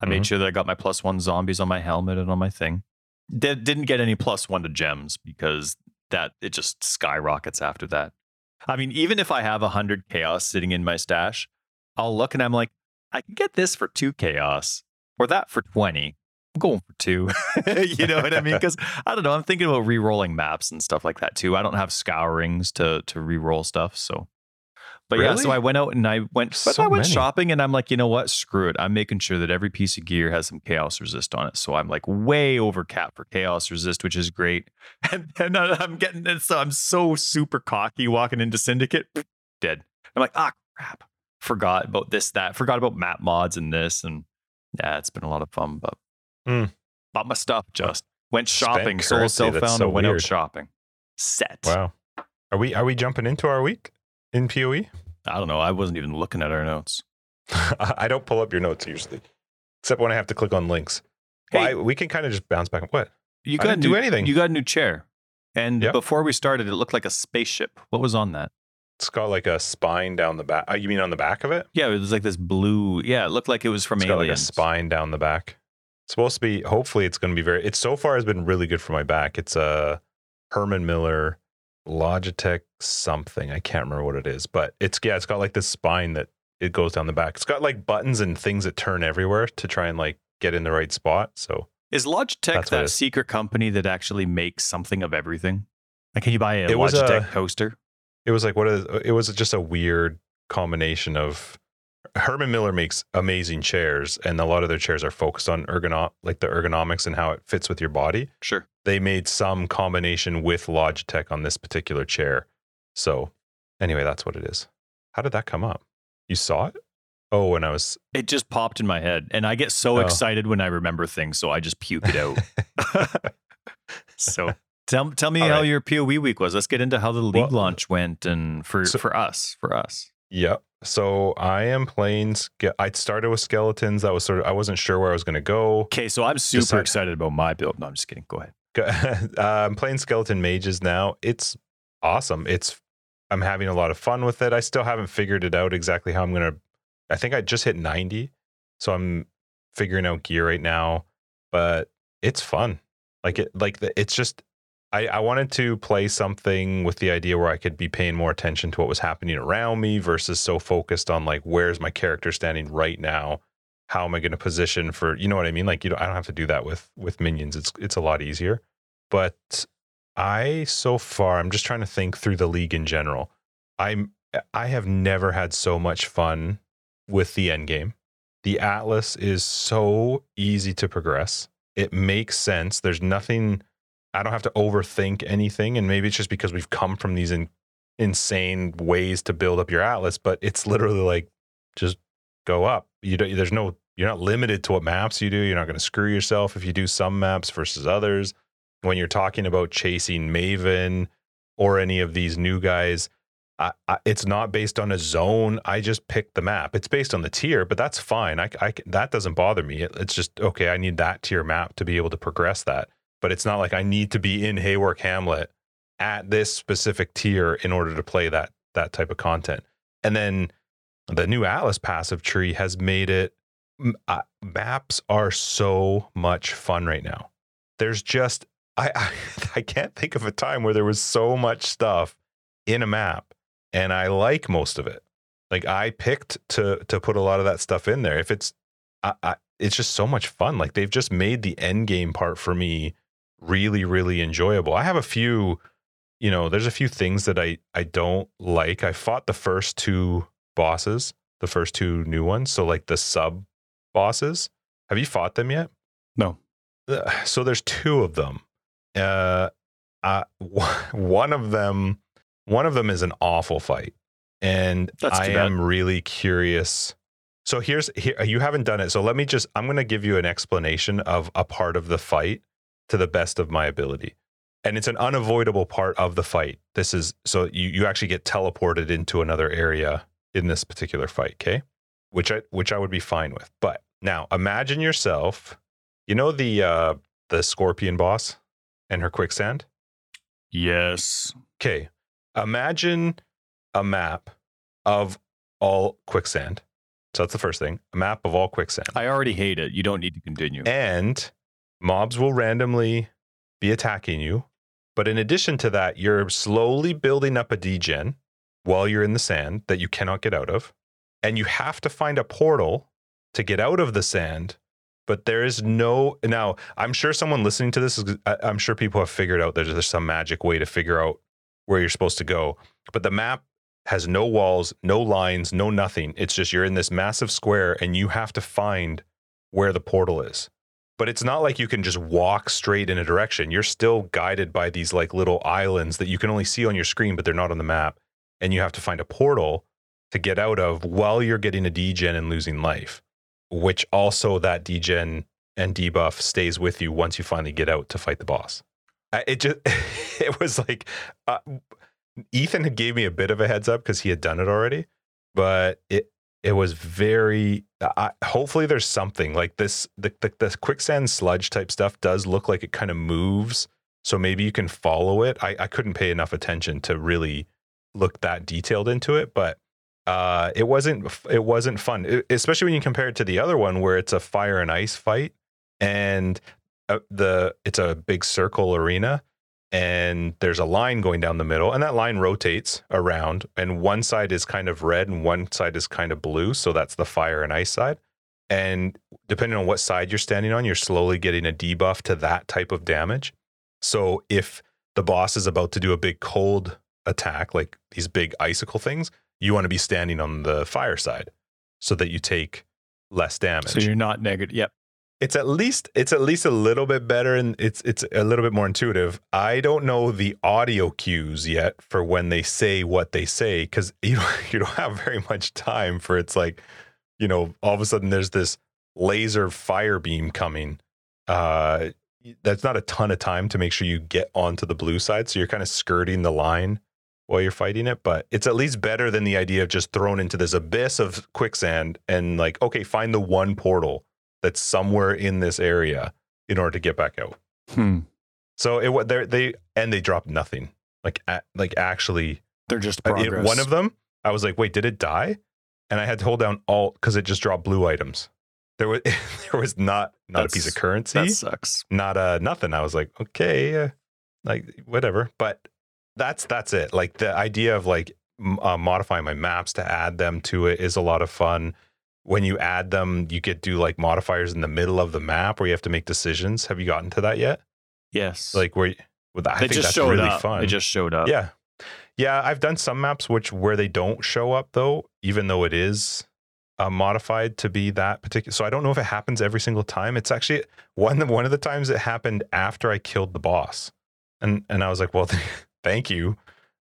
I made sure that I got my +1 zombies on my helmet and on my thing. Didn't get any +1 to gems because it just skyrockets after that. I mean, even if I have 100 chaos sitting in my stash, I'll look and I'm like, I can get this for 2 chaos or that for 20. I'm going for 2. You know what I mean? Because I don't know. I'm thinking about re-rolling maps and stuff like that too. I don't have scourings to re-roll stuff. So, but really? Yeah. So I went out and I went shopping, and I'm like, you know what? Screw it. I'm making sure that every piece of gear has some chaos resist on it. So I'm like way over cap for chaos resist, which is great. And I'm getting this. So I'm so super cocky walking into Syndicate, dead. I'm like, crap. Forgot about this, that. Forgot about map mods and this, and yeah, it's been a lot of fun, but. Bought my stuff, just went shopping. Solo Self-Found and went out shopping. Set. Wow. Are we jumping into our week in PoE? I don't know. I wasn't even looking at our notes. I don't pull up your notes usually, except when I have to click on links. Hey, we can kind of just bounce back. What? You got to do anything. You got a new chair. And before we started, it looked like a spaceship. What was on that? It's got like a spine down the back. You mean on the back of it? Yeah, it was like this blue. Yeah, it looked like it was from Aliens. It's got like a spine down the back. It's supposed to be, hopefully it's going to be very, it so far has been really good for my back. It's a Herman Miller Logitech something. I can't remember what it is, but it's got like this spine that it goes down the back. It's got like buttons and things that turn everywhere to try and like get in the right spot. So is Logitech that secret company that actually makes something of everything? Like, can you buy a Logitech coaster? It was like, it was just a weird combination of Herman Miller makes amazing chairs, and a lot of their chairs are focused on the ergonomics and how it fits with your body. Sure. They made some combination with Logitech on this particular chair. So anyway, that's what it is. How did that come up? You saw it? Oh, when it just popped in my head, and I get so excited when I remember things. So I just puke it out. So Tell me how your POE week was. Let's get into how the league launch went and for us. Yeah. So I am playing. I started with skeletons. That was I wasn't sure where I was going to go. Okay. So I'm super excited about my build. No, I'm just kidding. Go ahead. I'm playing skeleton mages now. It's awesome. I'm having a lot of fun with it. I still haven't figured it out exactly how I'm going to. I think I just hit 90. So I'm figuring out gear right now, but it's fun. It's just. I wanted to play something with the idea where I could be paying more attention to what was happening around me versus so focused on like, where's my character standing right now? How am I going to position for, you know what I mean? Like, I don't have to do that with minions. It's a lot easier, but I'm just trying to think through the league in general. I have never had so much fun with the end game. The Atlas is so easy to progress. It makes sense. There's nothing. I don't have to overthink anything. And maybe it's just because we've come from these insane ways to build up your Atlas, but it's literally like, just go up. You're not limited to what maps you do. You're not going to screw yourself if you do some maps versus others. When you're talking about chasing Maven or any of these new guys, it's not based on a zone. I just picked the map. It's based on the tier, but that's fine. That doesn't bother me. It's just, okay, I need that tier map to be able to progress that. But it's not like I need to be in Haworth Hamlet at this specific tier in order to play that type of content. And then the new Atlas passive tree has made it. Maps are so much fun right now. There's just I can't think of a time where there was so much stuff in a map, and I like most of it. Like, I picked to put a lot of that stuff in there. If it's just so much fun. Like, they've just made the end game part for me really, really enjoyable. I have a few, there's a few things that I don't like. I fought the first two bosses, the first two new ones. So like the sub bosses, have you fought them yet? No. So there's two of them. One of them is an awful fight, and I am really curious. So here, you haven't done it. So I'm going to give you an explanation of a part of the fight to the best of my ability. And it's an unavoidable part of the fight. This is, so you actually get teleported into another area in this particular fight. Okay. Which I would be fine with. But now imagine yourself, the scorpion boss and her quicksand. Yes. Okay. Imagine a map of all quicksand. So that's the first thing, a map of all quicksand. I already hate it. You don't need to continue. And mobs will randomly be attacking you. But in addition to that, you're slowly building up a degen while you're in the sand that you cannot get out of. And you have to find a portal to get out of the sand. But there is no... Now, I'm sure someone listening to this, I'm sure people have figured out there's some magic way to figure out where you're supposed to go. But the map has no walls, no lines, no nothing. It's just you're in this massive square and you have to find where the portal is. But it's not like you can just walk straight in a direction. You're still guided by these like little islands that you can only see on your screen, but they're not on the map. And you have to find a portal to get out of while you're getting a degen and losing life, which also that degen and debuff stays with you once you finally get out to fight the boss. It was like... Ethan had gave me a bit of a heads up because he had done it already, but it It was very, hopefully there's something like this, the quicksand sludge type stuff does look like it kind of moves. So maybe you can follow it. I couldn't pay enough attention to really look that detailed into it, but it wasn't fun, especially when you compare it to the other one where it's a fire and ice fight and it's a big circle arena and there's a line going down the middle and that line rotates around and one side is kind of red and one side is kind of blue. So that's the fire and ice side. And depending on what side you're standing on, you're slowly getting a debuff to that type of damage. So if the boss is about to do a big cold attack, like these big icicle things, you want to be standing on the fire side so that you take less damage. So you're not negative. Yep. It's at least a little bit better and it's a little bit more intuitive. I don't know the audio cues yet for when they say what they say, because you don't have very much time for it's like, you know, all of a sudden there's this laser fire beam coming. That's not a ton of time to make sure you get onto the blue side. So you're kind of skirting the line while you're fighting it, but it's at least better than the idea of just thrown into this abyss of quicksand and like, okay, find the one portal that's somewhere in this area in order to get back out. So they dropped nothing like actually they're just progress. One of them, I was like, wait, did it die? And I had to hold down alt cause it just dropped blue items. There was not a piece of currency. That sucks. Nothing. I was like, okay, like whatever. But that's it. Like the idea of like modifying my maps to add them to it is a lot of fun. When you add them, you could do like modifiers in the middle of the map where you have to make decisions. Have you gotten to that yet? Yes. Like where I think that's really fun. It just showed up. Yeah. Yeah. I've done some maps where they don't show up though, even though it is modified to be that particular. So I don't know if it happens every single time. It's actually one of the times it happened after I killed the boss, and I was like, well, thank you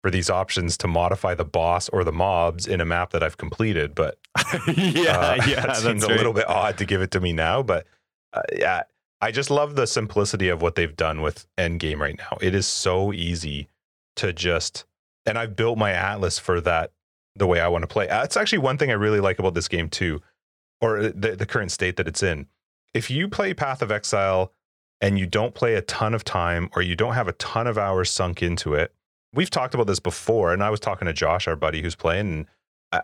for these options to modify the boss or the mobs in a map that I've completed. But that seems a little bit odd to give it to me now. But yeah, I just love the simplicity of what they've done with Endgame right now. It is so easy to just, and I've built my atlas for that. The way I want to play. That's actually one thing I really like about this game too, or the current state that it's in. If you play Path of Exile and you don't play a ton of time or you don't have a ton of hours sunk into it, we've talked about this before and I was talking to Josh, our buddy who's playing,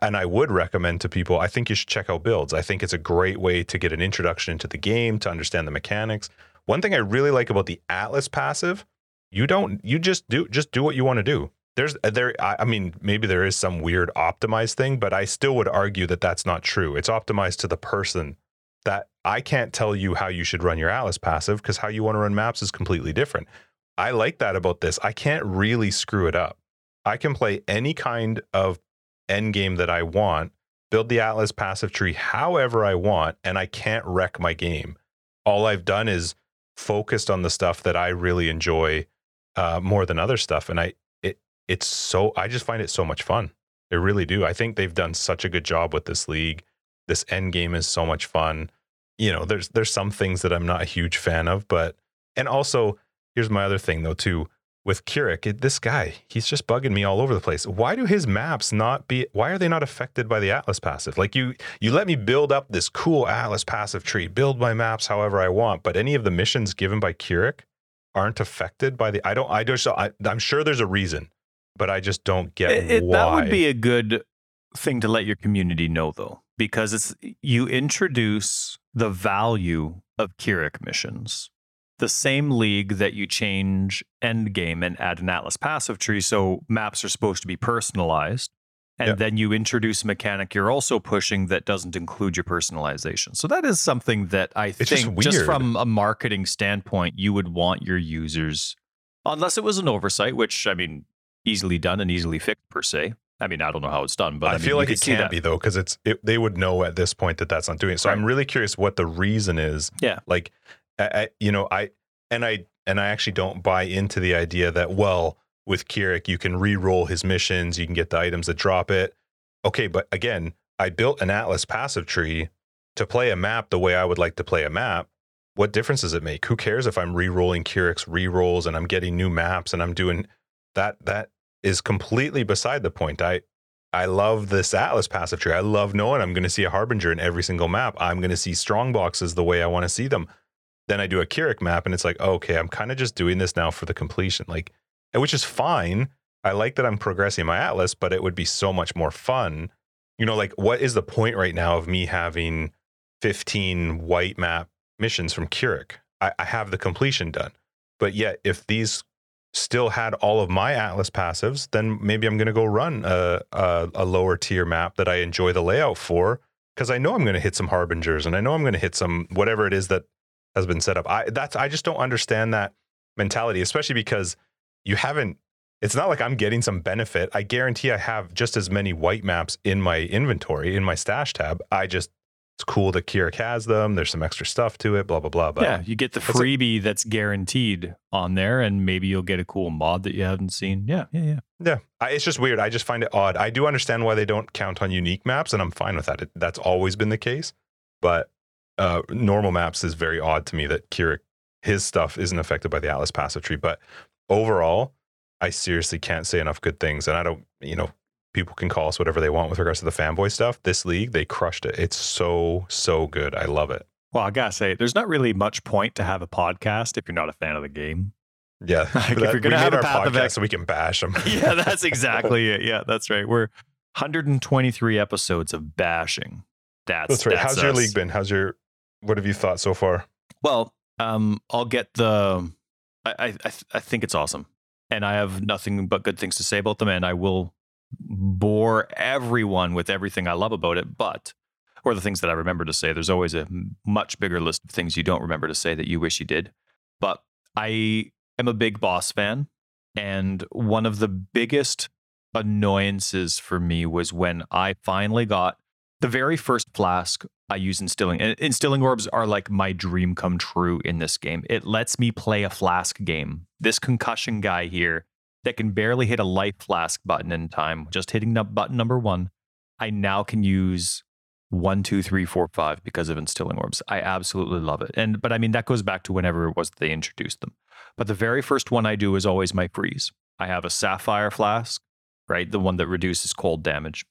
and I would recommend to people, I think you should check out builds. I think it's a great way to get an introduction into the game, to understand the mechanics. One thing I really like about the Atlas passive, you just do what you want to do. I mean, maybe there is some weird optimized thing, but I still would argue that that's not true. It's optimized to the person. That I can't tell you how you should run your Atlas passive because how you want to run maps is completely different. I like that about this. I can't really screw it up. I can play any kind of end game that I want, build the Atlas passive tree however I want, and I can't wreck my game. All I've done is focused on the stuff that I really enjoy more than other stuff, and I just find it so much fun. I really do. I think they've done such a good job with this league. This end game is so much fun. You know, there's some things that I'm not a huge fan of, but, and also here's my other thing though, too, with Keurig, this guy, he's just bugging me all over the place. Why do his maps why are they not affected by the Atlas passive? Like you let me build up this cool Atlas passive tree, build my maps however I want, but any of the missions given by Keurig aren't affected by the, I'm sure there's a reason. But I just don't get why. That would be a good thing to let your community know, though, because you introduce the value of Keurig missions. The same league that you change endgame and add an Atlas passive tree, so maps are supposed to be personalized, and then you introduce a mechanic you're also pushing that doesn't include your personalization. So that is something that I think, just from a marketing standpoint, you would want your users, unless it was an oversight, which, I mean, easily done and easily fixed per se. I mean, I don't know how it's done, but I feel like it can't be though, because they would know at this point that that's not doing it. So right. I'm really curious what the reason is. Yeah, like I actually don't buy into the idea that with Keurig you can re-roll his missions, you can get the items that drop it. Okay, but again, I built an Atlas passive tree to play a map the way I would like to play a map. What difference does it make? Who cares if I'm re-rolling Keurig's re-rolls and I'm getting new maps and I'm doing that? That is completely beside the point. I I love this Atlas passive tree. I love knowing I'm going to see a Harbinger in every single map. I'm going to see strong boxes the way I want to see them. Then I do a Kirik map and it's like, okay, I'm kind of just doing this now for the completion, like, which is fine. I like that I'm progressing my Atlas, but it would be so much more fun. You know, like, what is the point right now of me having 15 white map missions from Kirik? I have the completion done. But yet, if these still had all of my Atlas passives, then maybe I'm going to go run a lower tier map that I enjoy the layout for, because I know I'm going to hit some Harbingers and I know I'm going to hit some whatever it is that has been set up. I just don't understand that mentality, especially because you haven't. It's not like I'm getting some benefit. I guarantee I have just as many white maps in my inventory, in my stash tab. It's cool that Kirik has them. There's some extra stuff to it, blah, blah, blah. But yeah, you get the freebie that's guaranteed on there, and maybe you'll get a cool mod that you haven't seen. Yeah. It's just weird. I just find it odd. I do understand why they don't count on unique maps, and I'm fine with that. That's always been the case. But normal maps is very odd to me that Kirik, his stuff isn't affected by the Atlas passive tree. But overall, I seriously can't say enough good things. And I don't, people can call us whatever they want with regards to the fanboy stuff. This league, they crushed it. It's so, so good. I love it. Well, I got to say, there's not really much point to have a podcast if you're not a fan of the game. Yeah. Like, if you're going to have a podcast so we can bash them. Yeah, that's exactly it. Yeah, that's right. We're 123 episodes of bashing. That's right. How's your league been? What have you thought so far? Well, I'll get the, I think it's awesome. And I have nothing but good things to say about them. And I will bore everyone with everything I love about it. But, or the things that I remember to say, there's always a much bigger list of things you don't remember to say that you wish you did. But I am a big Boss fan. And one of the biggest annoyances for me was when I finally got the very first flask I use Instilling. And Instilling Orbs are like my dream come true in this game. It lets me play a flask game. This concussion guy here that can barely hit a life flask button in time, just hitting button number one, I now can use 1, 2, 3, 4, 5 because of Instilling Orbs. I absolutely love it. But I mean, that goes back to whenever it was that they introduced them. But the very first one I do is always my freeze. I have a Sapphire flask, right? The one that reduces cold damage.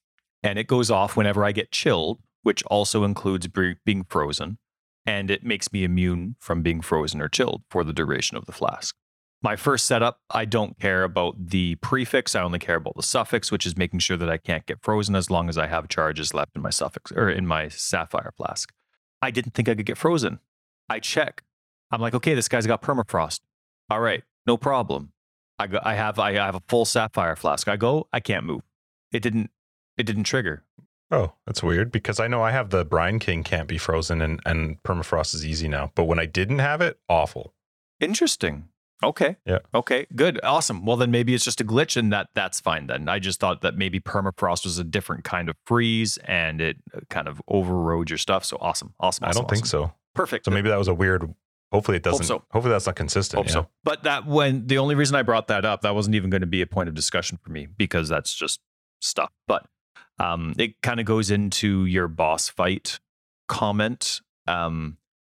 And it goes off whenever I get chilled, which also includes being frozen. And it makes me immune from being frozen or chilled for the duration of the flask. My first setup, I don't care about the prefix. I only care about the suffix, which is making sure that I can't get frozen as long as I have charges left in my suffix or in my Sapphire flask. I didn't think I could get frozen. I check. I'm like, okay, this guy's got permafrost. All right, no problem. I have a full Sapphire flask. I go, I can't move. It didn't trigger. Oh, that's weird, because I know I have the Brine King can't be frozen and permafrost is easy now. But when I didn't have it, awful. Interesting. Okay. Yeah. Okay, good. Awesome. Well, then maybe it's just a glitch, and that's fine then. I just thought that maybe permafrost was a different kind of freeze and it kind of overrode your stuff. So awesome. I don't think so. Perfect. So maybe that was a weird. Hopefully it doesn't. Hope so. Hopefully that's not consistent. Hope so. But the only reason I brought that up, that wasn't even going to be a point of discussion for me, because that's just stuff. But it kind of goes into your boss fight comment.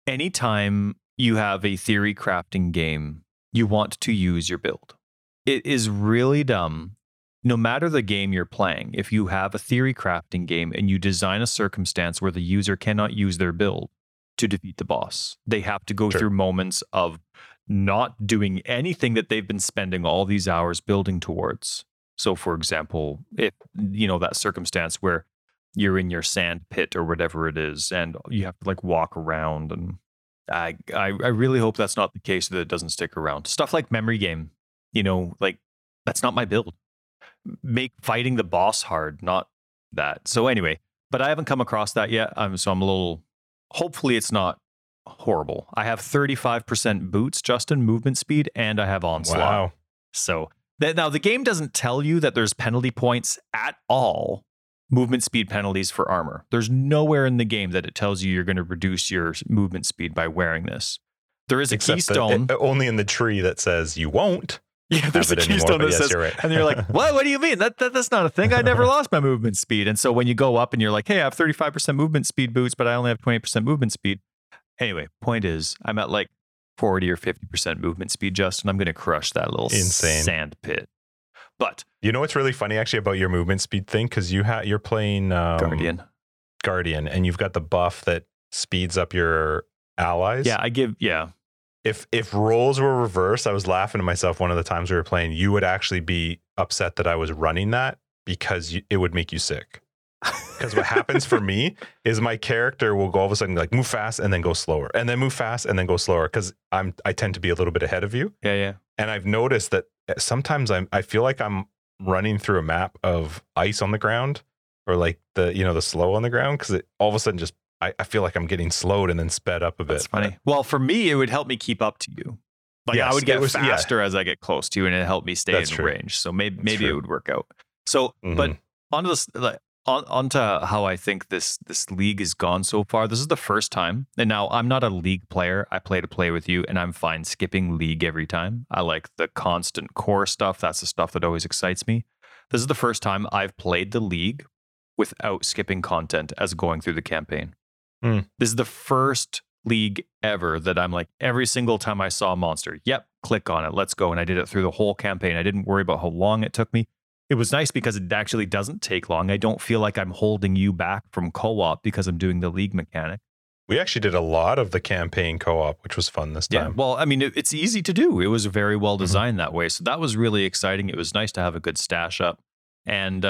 Anytime you have a theory crafting game, you want to use your build. It is really dumb, no matter the game you're playing, if you have a theory crafting game and you design a circumstance where the user cannot use their build to defeat the boss. They have to go through moments of not doing anything that they've been spending all these hours building towards. So, for example, if that circumstance where you're in your sand pit or whatever it is, and you have to like walk around, and I really hope that's not the case, that it doesn't stick around. Stuff like memory game, like that's not my build. Make fighting the boss hard, not that. So anyway, but I haven't come across that yet. I'm a little. Hopefully, it's not horrible. I have 35% boots, Justin, movement speed, and I have onslaught. Wow. So. Now, the game doesn't tell you that there's penalty points at all, movement speed penalties for armor. There's nowhere in the game that it tells you you're going to reduce your movement speed by wearing this. There is a keystone. Only in the tree that says you won't. Yeah, there's a keystone that says, right. And you're like, what do you mean? That's not a thing. I never lost my movement speed. And so when you go up and you're like, hey, I have 35% movement speed boots, but I only have 20% movement speed. Anyway, point is, I'm at like 40 or 50% movement speed, Justin. I'm going to crush that little sand pit. But you know what's really funny actually about your movement speed thing, because you're playing Guardian, and you've got the buff that speeds up your allies. Yeah, I give. Yeah, if roles were reversed, I was laughing to myself one of the times we were playing. You would actually be upset that I was running that because it would make you sick. Because what happens for me is my character will go all of a sudden like move fast and then go slower, and then move fast and then go slower, because I tend to be a little bit ahead of you. Yeah. And I've noticed that sometimes I feel like I'm running through a map of ice on the ground, or like the slow on the ground, because it all of a sudden just I feel like I'm getting slowed and then sped up a bit. That's funny. But, well, for me, it would help me keep up to you. Like yes, I would get faster as I get close to you, and it helped me stay in range. So maybe it would work out. So, but onto this. Onto how I think this league has gone so far. This is the first time, and now I'm not a league player. I play to play with you, and I'm fine skipping league every time. I like the constant core stuff. That's the stuff that always excites me. This is the first time I've played the league without skipping content as going through the campaign. This is the first league ever that I'm like, every single time I saw a monster, yep, click on it, let's go. And I did it through the whole campaign. I didn't worry about how long it took me. It was nice because it actually doesn't take long. I don't feel like I'm holding you back from co-op because I'm doing the league mechanic. We actually did a lot of the campaign co-op, which was fun this time. Yeah, well, I mean, it's easy to do. It was very well designed that way. So that was really exciting. It was nice to have a good stash up. And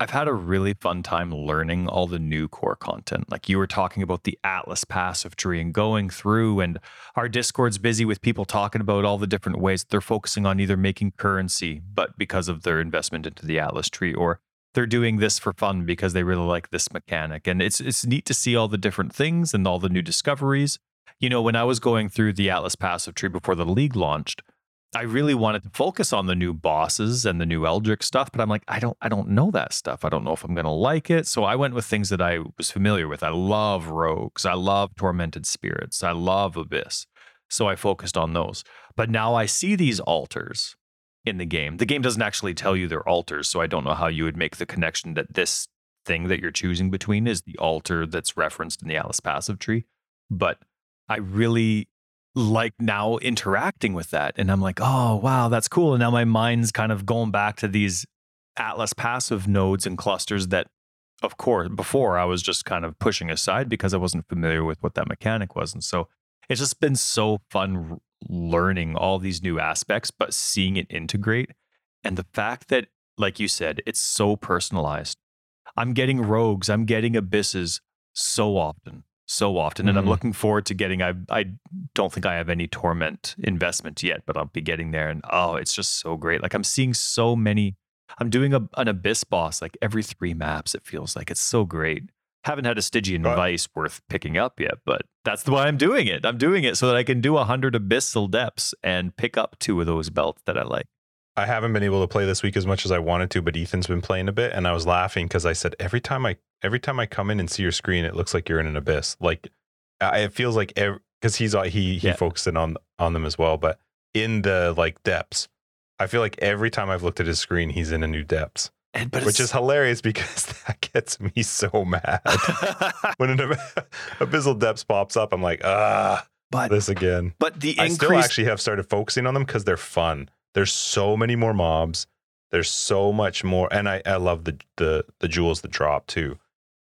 I've had a really fun time learning all the new core content. Like you were talking about the Atlas passive tree and going through, and our Discord's busy with people talking about all the different ways that they're focusing on either making currency, but because of their investment into the Atlas tree, or they're doing this for fun because they really like this mechanic. And it's neat to see all the different things and all the new discoveries. You know, when I was going through the Atlas passive tree before the league launched, I really wanted to focus on the new bosses and the new Eldritch stuff, but I'm like, I don't know that stuff. I don't know if I'm going to like it. So I went with things that I was familiar with. I love rogues. I love tormented spirits. I love Abyss. So I focused on those. But now I see these altars in the game. The game doesn't actually tell you they're altars, so I don't know how you would make the connection that this thing that you're choosing between is the altar that's referenced in the Atlas passive tree. But I really like now interacting with that, and I'm like, oh wow, that's cool. And now my mind's kind of going back to these Atlas passive nodes and clusters that, of course, before I was just kind of pushing aside because I wasn't familiar with what that mechanic was. And so it's just been so fun learning all these new aspects, but seeing it integrate. And the fact that, like you said, it's so personalized. I'm getting rogues, I'm getting abysses so often. And I'm looking forward to getting, I don't think I have any torment investment yet, but I'll be getting there. And oh, it's just so great. Like I'm seeing so many, I'm doing an Abyss boss like every 3 maps. It feels like it's so great. Haven't had a Stygian Vice worth picking up yet, but that's the way I'm doing it. I'm doing it so that I can do 100 Abyssal Depths and pick up 2 of those belts that I like. I haven't been able to play this week as much as I wanted to, but Ethan's been playing a bit, and I was laughing because I said, every time I come in and see your screen, it looks like you're in an abyss. Like it feels like, because he focused in on them as well, but in the like depths, I feel like every time I've looked at his screen, he's in a new depths, which is hilarious because that gets me so mad when an abyssal depths pops up. I'm like, but this again. But the increase, I still actually have started focusing on them because they're fun. There's so many more mobs. There's so much more. And I love the jewels that drop too.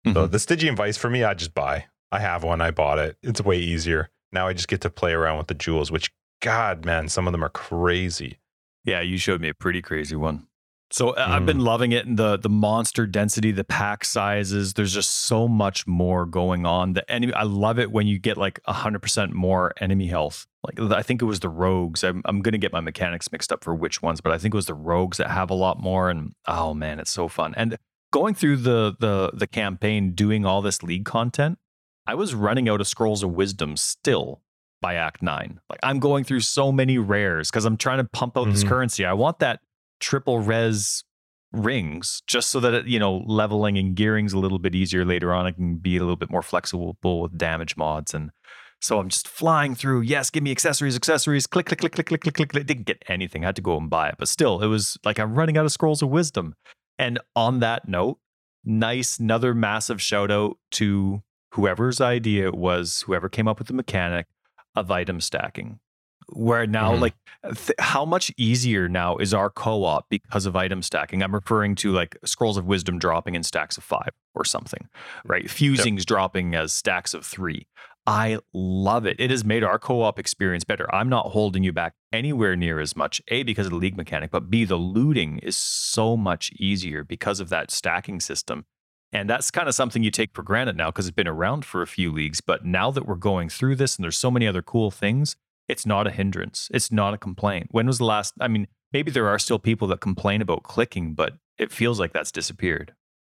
Mm-hmm. So the Stygian Vice for me, I just buy. I have one. I bought it. It's way easier. Now I just get to play around with the jewels, which, God, man, some of them are crazy. Yeah, you showed me a pretty crazy one. So I've been loving it. And the monster density, the pack sizes, there's just so much more going on. The enemy, I love it when you get like 100% more enemy health. Like I think it was the rogues. I'm going to get my mechanics mixed up for which ones, but I think it was the rogues that have a lot more. And oh man, it's so fun. And going through the campaign, doing all this league content, I was running out of Scrolls of Wisdom still by Act 9. Like I'm going through so many rares because I'm trying to pump out this currency. I want that triple res rings just so that it, you know, leveling and gearing's a little bit easier later on. I can be a little bit more flexible with damage mods, and so I'm just flying through. Yes, give me accessories. Click. I didn't get anything. I had to go and buy it, but still, it was like I'm running out of Scrolls of Wisdom. And on that note, another massive shout out to whoever came up with the mechanic of item stacking. where now, mm-hmm. like, how much easier now is our co-op because of item stacking? I'm referring to like Scrolls of Wisdom dropping in stacks of 5 or something, right? Fusing's dropping as stacks of 3. I love it. It has made our co-op experience better. I'm not holding you back anywhere near as much, A, because of the league mechanic, but B, the looting is so much easier because of that stacking system. And that's kind of something you take for granted now because it's been around for a few leagues. But now that we're going through this and there's so many other cool things, it's not a hindrance. It's not a complaint. When was the last? I mean, maybe there are still people that complain about clicking, but it feels like that's disappeared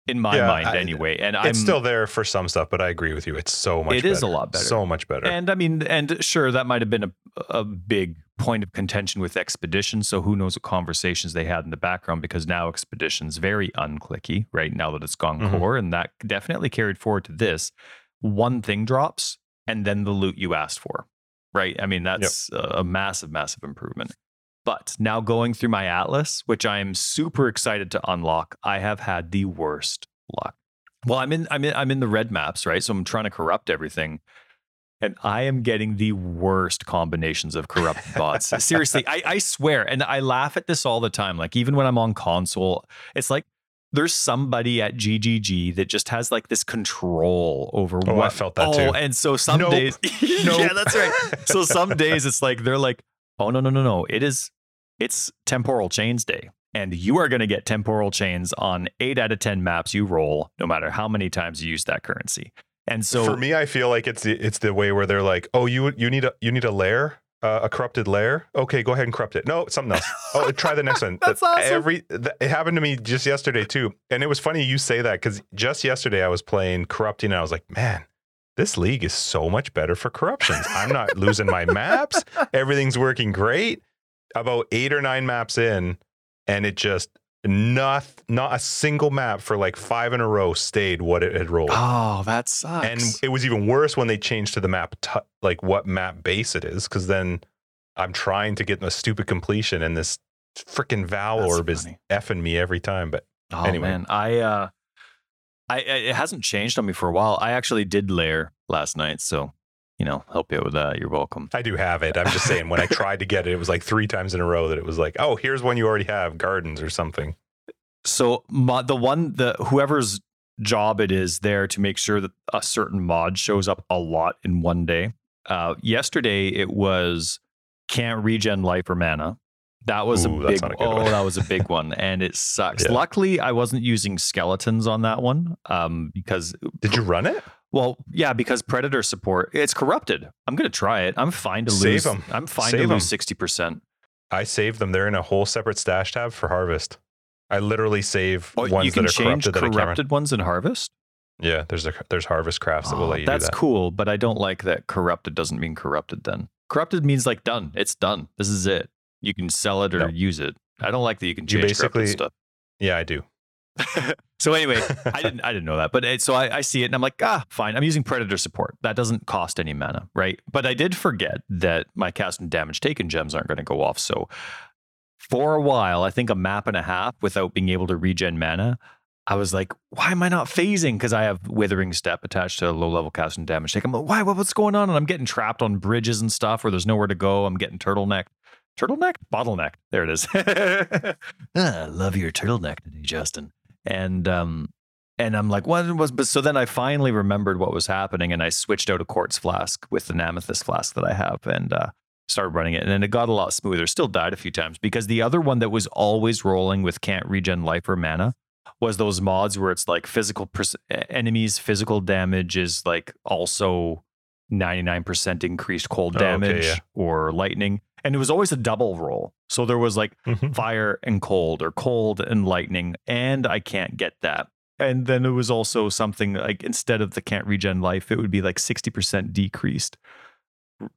in my mind anyway. And it's still there for some stuff, but I agree with you. It's so much better. It is a lot better. So much better. And I mean, and sure, that might have been a big point of contention with Expedition. So who knows what conversations they had in the background, because now Expedition's very unclicky, right? Now that it's gone core, and that definitely carried forward to this. One thing drops and then the loot you asked for, right? I mean, that's a massive, massive improvement. But now going through my Atlas, which I am super excited to unlock, I have had the worst luck. Well, I'm in the red maps, right? So I'm trying to corrupt everything. And I am getting the worst combinations of corrupt bots. Seriously, I swear. And I laugh at this all the time. Like, even when I'm on console, it's like there's somebody at GGG that just has like this control over what. Oh, I felt that too. And so some days, yeah, that's right. So some days it's like, they're like, oh, no. It's temporal chains day. And you are going to get temporal chains on 8 out of 10 maps you roll, no matter how many times you use that currency. And so for me, I feel like it's the way where they're like, oh, you need a lair, a corrupted lair. OK, go ahead and corrupt it. No, something else. Oh, try the next one. That's awesome. It happened to me just yesterday, too. And it was funny you say that, because just yesterday I was playing corrupting and I was like, man, this league is so much better for corruptions. I'm not losing my maps. Everything's working great. About 8 or 9 maps in, and it just not a single map for like 5 in a row stayed what it had rolled. Oh, that sucks. And it was even worse when they changed to the map, like what map base it is, because then I'm trying to get a stupid completion, and this freaking Val orb is effing me every time. But anyway, man, I it hasn't changed on me for a while. I actually did lair last night, so help you out with that. You're welcome. I do have it. I'm just saying, when I tried to get it, it was like 3 times in a row that it was like, oh, here's one you already have, gardens or something. So whoever's job it is there to make sure that a certain mod shows up a lot in one day. Yesterday it was can't regen life or mana. That was that was a big one, and it sucks. Yeah. Luckily, I wasn't using skeletons on that one because. Did you run it? Well, yeah, because Predator support, it's corrupted. I'm going to try it. I'm fine to lose. Save them. I'm fine to lose 60%. I save them. They're in a whole separate stash tab for Harvest. I literally save ones that are corrupted. You can change corrupted ones in Harvest? Yeah, there's Harvest crafts that will let you do that. That's cool, but I don't like that corrupted doesn't mean corrupted then. Corrupted means like done. It's done. This is it. You can sell it or use it. I don't like that you can change corrupted stuff. Yeah, I do. So anyway, I didn't know that, but so I see it and I'm like, fine, I'm using Predator support. That doesn't cost any mana, right? But I did forget that my cast and damage taken gems aren't going to go off. So for a while, I think a map and a half without being able to regen mana, I was like, why am I not phasing? Because I have Withering Step attached to a low level cast and damage taken. I'm like, why? What's going on? And I'm getting trapped on bridges and stuff where there's nowhere to go. I'm getting bottlenecked. There it is. I love your turtleneck today, Justin. And I'm like, what was? But so then I finally remembered what was happening, and I switched out a quartz flask with an amethyst flask that I have, and started running it. And then it got a lot smoother. Still died a few times because the other one that was always rolling with can't regen life or mana was those mods where it's like enemies physical damage is like also 99% increased cold damage or lightning. And it was always a double roll. So there was like fire and cold, or cold and lightning. And I can't get that. And then it was also something like, instead of the can't regen life, it would be like 60% decreased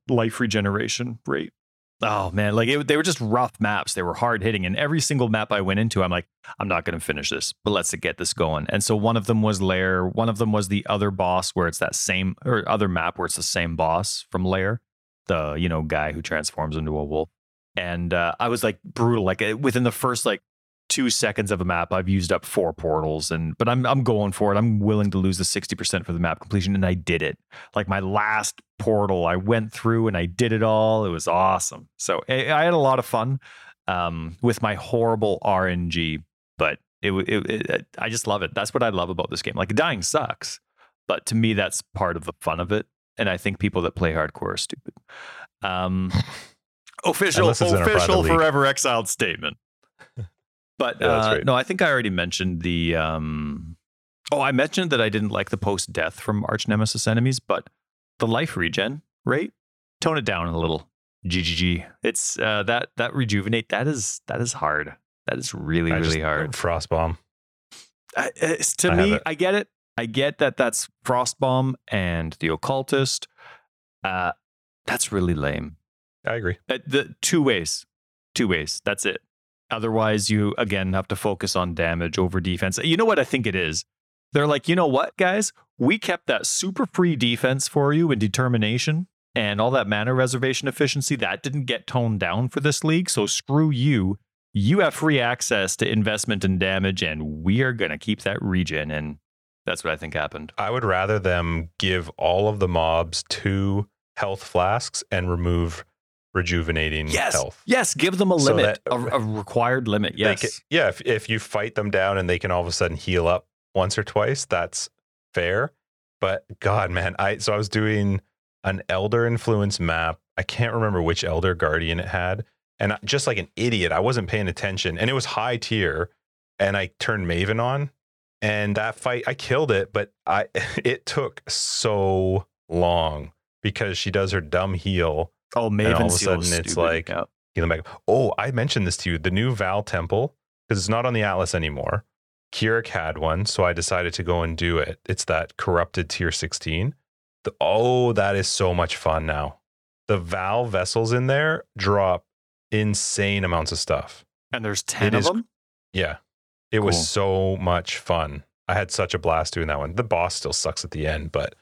life regeneration rate. Oh, man. Like they were just rough maps. They were hard hitting. And every single map I went into, I'm like, I'm not going to finish this, but let's get this going. And so one of them was Lair. One of them was the other boss where it's that same, or other map where it's the same boss from Lair. The guy who transforms into a wolf, and I was like brutal. Like within the first like 2 seconds of a map, I've used up 4 portals, but I'm going for it. I'm willing to lose the 60% for the map completion, and I did it. Like my last portal, I went through and I did it all. It was awesome. So I had a lot of fun with my horrible RNG, but I just love it. That's what I love about this game. Like dying sucks, but to me, that's part of the fun of it. And I think people that play hardcore are stupid. Official Forever Exiled statement. But right. No, I think I already mentioned the. I mentioned that I didn't like the post death from Arch Nemesis enemies, but the life regen rate, tone it down a little. GGG. It's that rejuvenate. That is hard. That is really hard. Frostbomb. I get it. I get that that's Frostbomb and the Occultist. That's really lame. I agree. The two ways. That's it. Otherwise, you again have to focus on damage over defense. You know what I think it is? They're like, you know what, guys? We kept that super free defense for you and determination and all that mana reservation efficiency. That didn't get toned down for this league. So screw you. You have free access to investment and damage, and we are going to keep that regen. And that's what I think happened. I would rather them give all of the mobs 2 health flasks and remove rejuvenating health. Yes, give them a limit, a required limit. Yes. If you fight them down and they can all of a sudden heal up once or twice, that's fair. But God, man, I was doing an Elder Influence map. I can't remember which Elder Guardian it had. And just like an idiot, I wasn't paying attention. And it was high tier. And I turned Maven on. And that fight, I killed it, but it took so long because she does her dumb heal. Oh, Maven, and all of a sudden it's like healing back. Oh, I mentioned this to you. The new Val Temple, because it's not on the Atlas anymore. Kirik had one, so I decided to go and do it. It's that corrupted tier 16. That is so much fun now. The Val vessels in there drop insane amounts of stuff. And there's 10 of them? Yeah. It was so much fun. I had such a blast doing that one. The boss still sucks at the end, but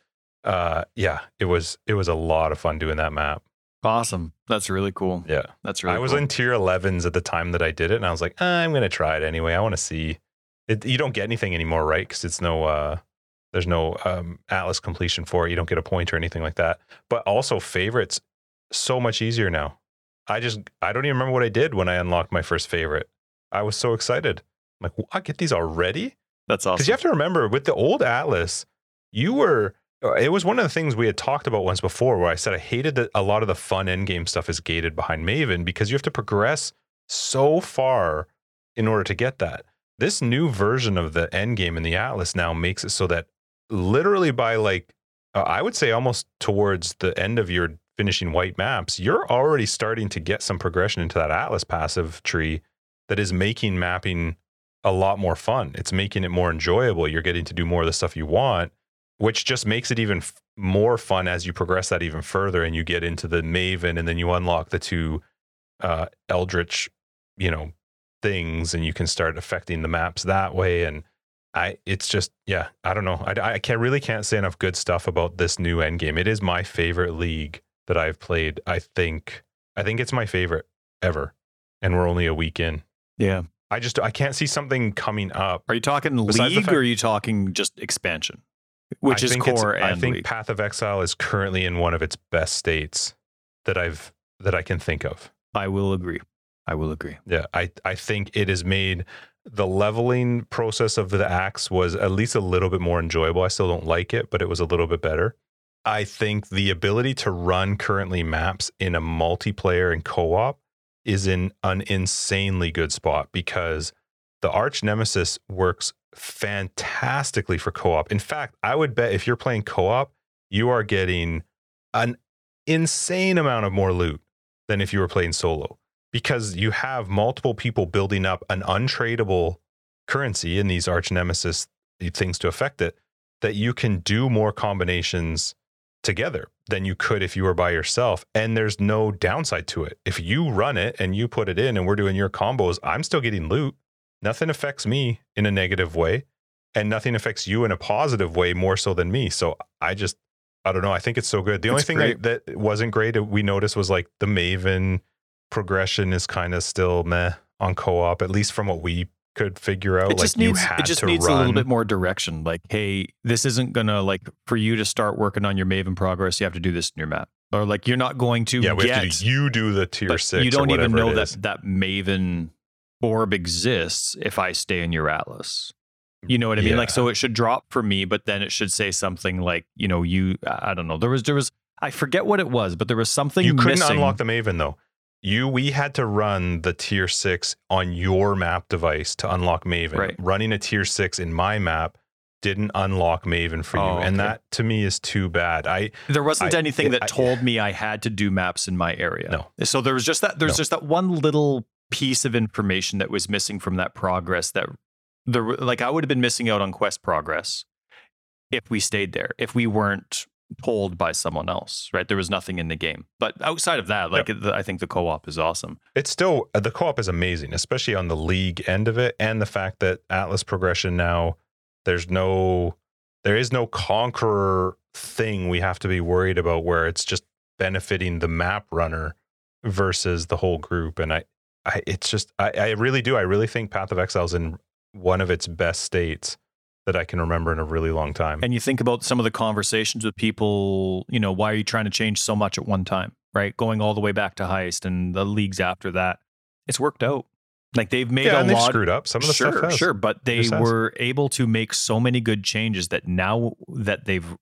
it was a lot of fun doing that map. Awesome. That's really cool. Yeah. That's really cool. I was in tier 11s at the time that I did it, and I was like, I'm going to try it anyway. I want to see. You don't get anything anymore, right? Because it's there's no Atlas completion for it. You don't get a point or anything like that. But also favorites, so much easier now. I don't even remember what I did when I unlocked my first favorite. I was so excited. I'm like, I get these already? That's awesome. Because you have to remember, with the old Atlas, it was one of the things we had talked about once before where I said I hated that a lot of the fun endgame stuff is gated behind Maven because you have to progress so far in order to get that. This new version of the endgame in the Atlas now makes it so that literally by I would say almost towards the end of your finishing white maps, you're already starting to get some progression into that Atlas passive tree that is making mapping a lot more fun. It's making it more enjoyable. You're getting to do more of the stuff you want, which just makes it even more fun as you progress that even further and you get into the Maven and then you unlock the 2 Eldritch, things and you can start affecting the maps that way. And I don't know. I really can't say enough good stuff about this new endgame. It is my favorite league that I've played. I think it's my favorite ever. And we're only a week in. Yeah. I can't see something coming up. Are you talking league or are you talking just expansion? Which is core. I think Path of Exile is currently in one of its best states that I can think of. I will agree. Yeah, I think it has made the leveling process of the axe was at least a little bit more enjoyable. I still don't like it, but it was a little bit better. I think the ability to run currently maps in a multiplayer and co-op is in an insanely good spot because the Arch Nemesis works fantastically for co-op. In fact, I would bet if you're playing co-op, you are getting an insane amount of more loot than if you were playing solo because you have multiple people building up an untradeable currency in these Arch Nemesis things to affect it that you can do more combinations together than you could if you were by yourself. And there's no downside to it. If you run it and you put it in and we're doing your combos, I'm still getting loot. Nothing affects me in a negative way and nothing affects you in a positive way more so than me. So I don't know. I think it's so good. The only thing that wasn't great we noticed was like the Maven progression is kind of still meh on co-op, at least from what we could figure out. It just like needs, you had it just to needs run. A little bit more direction. Like, hey, this isn't gonna like for you to start working on your Maven progress. You have to do this in your map, or like you're not going to. Yeah, we get, have to do, you do the tier 6. You don't even know that Maven orb exists if I stay in your Atlas. You know what I mean? Yeah. Like, so it should drop for me, but then it should say something like, you know, you. I don't know. There was. I forget what it was, but there was something you couldn't missing. Unlock the Maven though. We had to run the tier 6 on your map device to unlock Maven. Right. Running a tier 6 in my map didn't unlock Maven for you. Okay. And that to me is too bad. There wasn't anything that told me I had to do maps in my area. No. So there was just that just that one little piece of information that was missing from that progress that there, like I would have been missing out on quest progress if we stayed there, if we weren't told by someone else, right? There was nothing in the game. But outside of that, like I think the co-op is awesome. It's still, the co-op is amazing, especially on the league end of it, and the fact that Atlas progression now, there is no conqueror thing we have to be worried about where it's just benefiting the map runner versus the whole group. And I really think Path of Exile is in one of its best states that I can remember in a really long time. And you think about some of the conversations with people, you know, why are you trying to change so much at one time, right? Going all the way back to Heist and the leagues after that, it's worked out. Like they've made a lot. Yeah, they've screwed up some of the stuff. Sure, but they were able to make so many good changes that now that they've,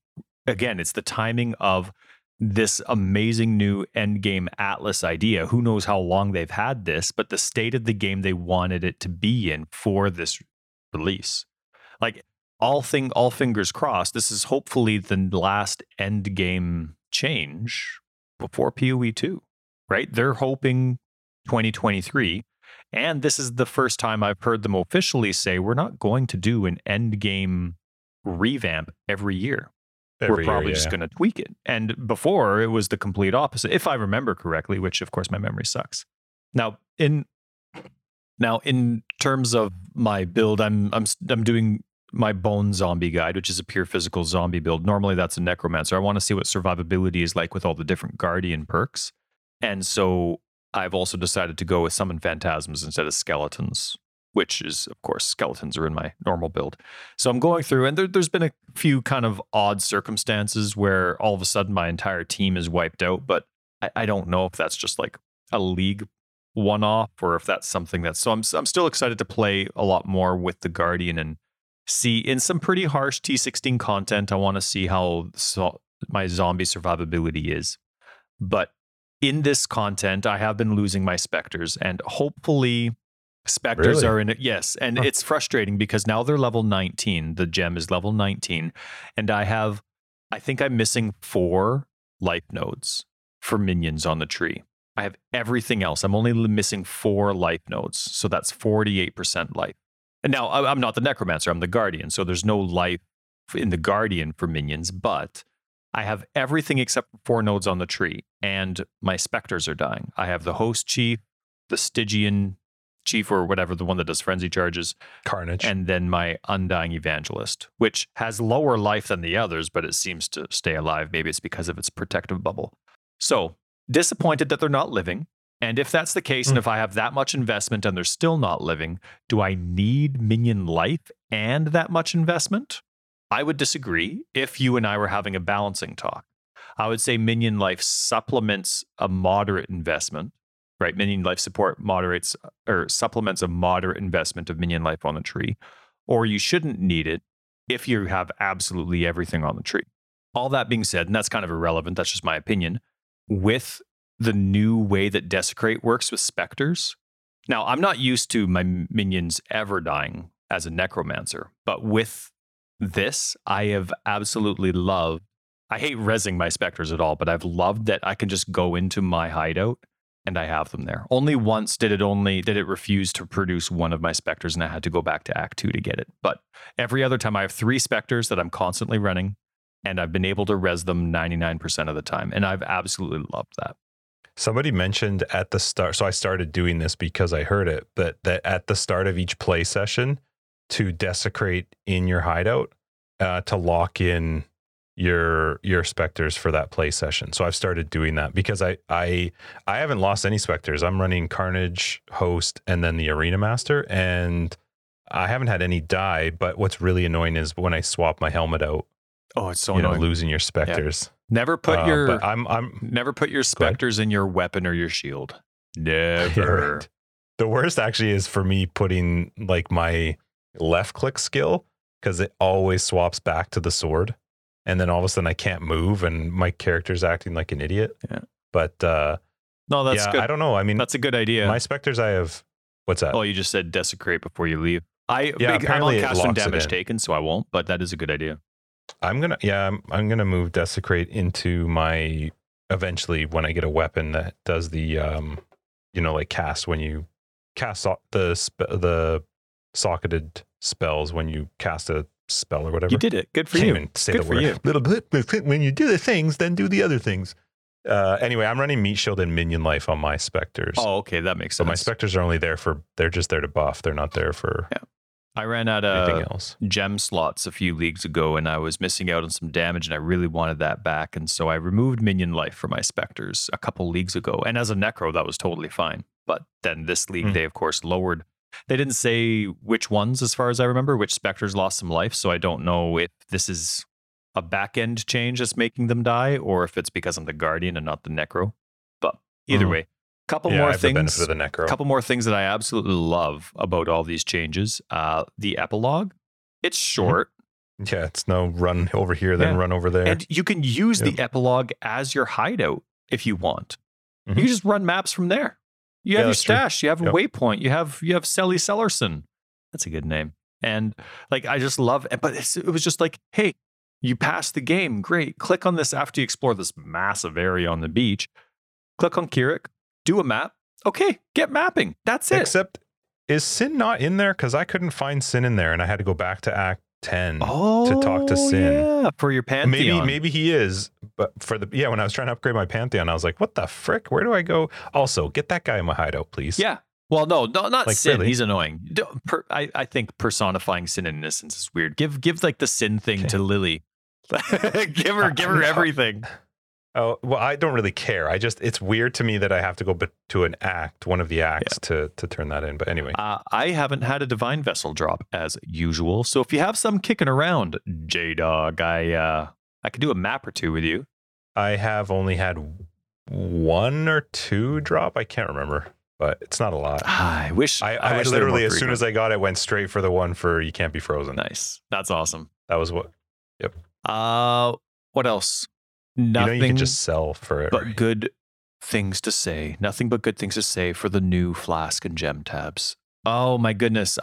again, it's the timing of this amazing new endgame Atlas idea. Who knows how long they've had this, but the state of the game they wanted it to be in for this release. Like, all fingers crossed, this is hopefully the last end game change before PoE 2, right? They're hoping 2023. And this is the first time I've heard them officially say, we're not going to do an end game revamp every year. We're probably just going to tweak it. And before, it was the complete opposite, if I remember correctly, which of course my memory sucks. Now in terms of my build, I'm doing my bone zombie guide, which is a pure physical zombie build. Normally that's a necromancer. I want to see what survivability is like with all the different guardian perks. And so I've also decided to go with summon phantasms instead of skeletons, which is, of course, skeletons are in my normal build. So I'm going through, and there's been a few kind of odd circumstances where all of a sudden my entire team is wiped out, but I don't know if that's just like a league one-off or if that's something that's... So I'm still excited to play a lot more with the guardian and see in some pretty harsh T16 content. I want to see how my zombie survivability is. But in this content, I have been losing my specters, and hopefully specters are in it. Yes, and it's frustrating because now they're level 19. The gem is level 19, and I think I'm missing 4 life nodes for minions on the tree. I have everything else. I'm only missing 4 life nodes, so that's 48% life. And now, I'm not the necromancer, I'm the guardian, so there's no life in the guardian for minions, but I have everything except 4 nodes on the tree, and my specters are dying. I have the host chief, the Stygian chief, or whatever, the one that does frenzy charges. Carnage. And then my undying evangelist, which has lower life than the others, but it seems to stay alive. Maybe it's because of its protective bubble. So, disappointed that they're not living. And if that's the case, and if I have that much investment and they're still not living, do I need minion life and that much investment? I would disagree if you and I were having a balancing talk. I would say minion life supplements a moderate investment, right? Minion life support moderates or supplements a moderate investment of minion life on the tree, or you shouldn't need it if you have absolutely everything on the tree. All that being said, and that's kind of irrelevant, that's just my opinion, with the new way that Desecrate works with specters. Now, I'm not used to my minions ever dying as a necromancer, but with this, I have absolutely loved... I hate rezzing my specters at all, but I've loved that I can just go into my hideout and I have them there. Only once did it refuse to produce one of my specters, and I had to go back to Act 2 to get it. But every other time, I have 3 specters that I'm constantly running, and I've been able to res them 99% of the time, and I've absolutely loved that. Somebody mentioned at the start, so I started doing this because I heard it, but that at the start of each play session to desecrate in your hideout to lock in your specters for that play session. So I've started doing that because I haven't lost any specters. I'm running Carnage, Host, and then the Arena Master, and I haven't had any die, but what's really annoying is when I swap my helmet out. Oh, it's so annoying. You know, losing your specters. Yeah. Never put your never put your specters in your weapon or your shield. Never. Yeah. The worst actually is for me putting like my left click skill, because it always swaps back to the sword, and then all of a sudden I can't move, and my character's acting like an idiot. Yeah. But no, that's good. I don't know. I mean, that's a good idea. My specters, I have. What's that? Oh, you just said desecrate before you leave. I'm on cast and damage taken, so I won't. But that is a good idea. I'm gonna move desecrate into my eventually when I get a weapon that does the cast when you cast the socketed spells when you cast a spell or whatever. You did it. Good for you. Even say good the word. Little bit. When you do the things, then do the other things. Anyway, I'm running Meat Shield and Minion Life on my specters. Oh, okay, that makes sense. But my specters are only there for they're just there to buff. They're not there for. Yeah. I ran out of gem slots a few leagues ago, and I was missing out on some damage, and I really wanted that back. And so I removed Minion Life for my specters a couple leagues ago. And as a Necro, that was totally fine. But then this league, they, of course, lowered. They didn't say which ones, as far as I remember, which specters lost some life. So I don't know if this is a back-end change that's making them die, or if it's because I'm the Guardian and not the Necro. But either way. Couple more things that I absolutely love about all these changes. The epilogue, it's short. Yeah, it's no run over here, then run over there. And you can use the epilogue as your hideout if you want. Mm-hmm. You just run maps from there. You have your stash, you have a waypoint, you have Selly Sellerson. That's a good name. And like I just love it, but it was just like, hey, you passed the game, great. Click on this after you explore this massive area on the beach. Click on Kirik. Do a map. Okay, get mapping. That's it. Except, is Sin not in there? Because I couldn't find Sin in there, and I had to go back to Act 10 to talk to Sin. Yeah, for your Pantheon. Maybe he is, but when I was trying to upgrade my Pantheon, I was like, what the frick? Where do I go? Also, get that guy in my hideout, please. Yeah. Well, no, not like, Sin. Really? He's annoying. I think personifying Sin and Innocence is weird. Give like the Sin thing to Lily. give her everything. Oh, well, I don't really care. I just, it's weird to me that I have to go to an act, one of the acts to turn that in. But anyway, I haven't had a divine vessel drop as usual. So if you have some kicking around, J-Dog, I could do a map or two with you. I have only had one or two drop. I can't remember, but it's not a lot. I wish I wish literally as soon as I got it, went straight for the one for You Can't Be Frozen. Nice. That's awesome. That was what. Yep. What else? Nothing, you can just sell for it. But good things to say. Nothing but good things to say for the new flask and gem tabs. Oh my goodness.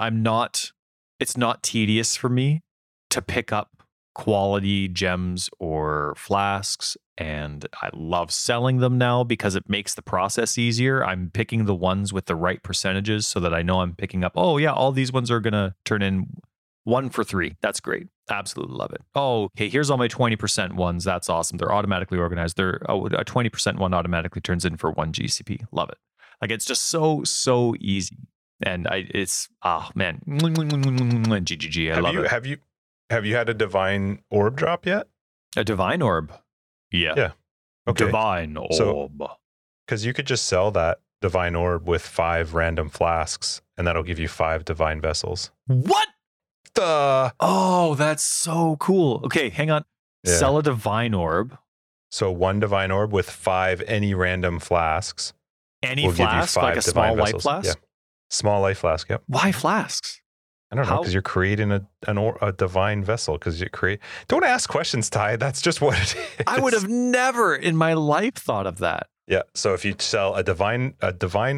It's not tedious for me to pick up quality gems or flasks. And I love selling them now because it makes the process easier. I'm picking the ones with the right percentages so that I know I'm picking up. Oh yeah, all these ones are going to turn in 1 for 3. That's great. Absolutely love it. Oh, okay. Here's all my 20% ones. That's awesome. They're automatically organized. A 20% one automatically turns in for 1 GCP. Love it. Like it's just so easy. And man, GGG. I love it. Have you had a divine orb drop yet? A divine orb? Yeah. Yeah. Okay. Divine orb. So, because you could just sell that divine orb with 5 random flasks, and that'll give you 5 divine vessels. What? Oh, that's so cool. Okay, hang on. Yeah. Sell a divine orb. So 1 divine orb with 5 any random flasks. Any flask? Like a small life flask? Yeah. Small life flask, yep. Why flasks? I don't know, because you're creating a divine vessel. Don't ask questions, Ty. That's just what it is. I would have never in my life thought of that. Yeah, so if you sell a divine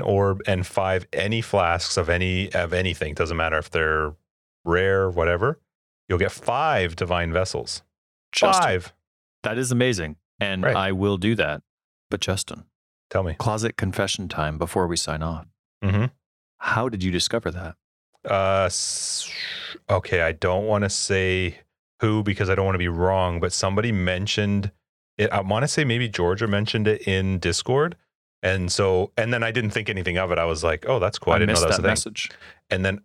orb and 5 any flasks of anything, doesn't matter if they're rare, whatever, you'll get 5 divine vessels. Justin, 5. That is amazing. And right. I will do that. But Justin, tell me. Closet confession time before we sign off. Mm-hmm. How did you discover that? Okay, I don't want to say who because I don't want to be wrong, but somebody mentioned it. I want to say maybe Georgia mentioned it in Discord. And then I didn't think anything of it. I was like, oh, that's cool. I didn't know that was a message. Thing. And then...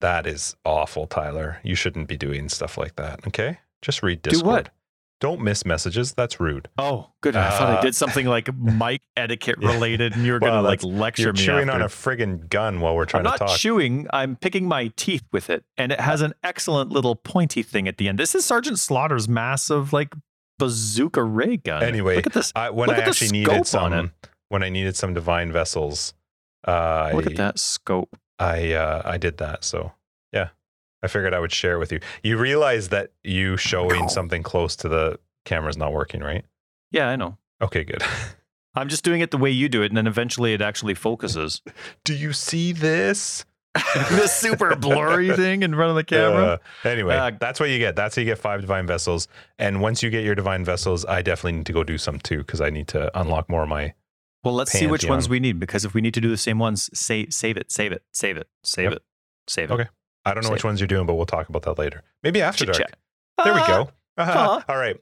That is awful, Tyler. You shouldn't be doing stuff like that, okay? Just read Discord. Do what? Don't miss messages. That's rude. Oh, good. I thought I did something like mic etiquette related, and you're well, going to like lecture you're me. You're chewing after. On a friggin' gun while we're trying to talk. I'm not chewing. I'm picking my teeth with it, and it has an excellent little pointy thing at the end. This is Sergeant Slaughter's massive like bazooka ray gun. Anyway, look at this. When I needed some divine vessels, look at that scope. I did that. So yeah. I figured I would share with you. You realize that you showing something close to the camera is not working, right? Yeah, I know. Okay, good. I'm just doing it the way you do it, and then eventually it actually focuses. Do you see this? This super blurry thing in front of the camera? Anyway, that's what you get. That's how you get 5 divine vessels. And once you get your divine vessels, I definitely need to go do some too, because I need to unlock more of my... Well, let's pantheon. See which ones we need, because if we need to do the same ones, save it. Okay. I don't know which ones you're doing, but we'll talk about that later. Maybe after dark. There we go. All right.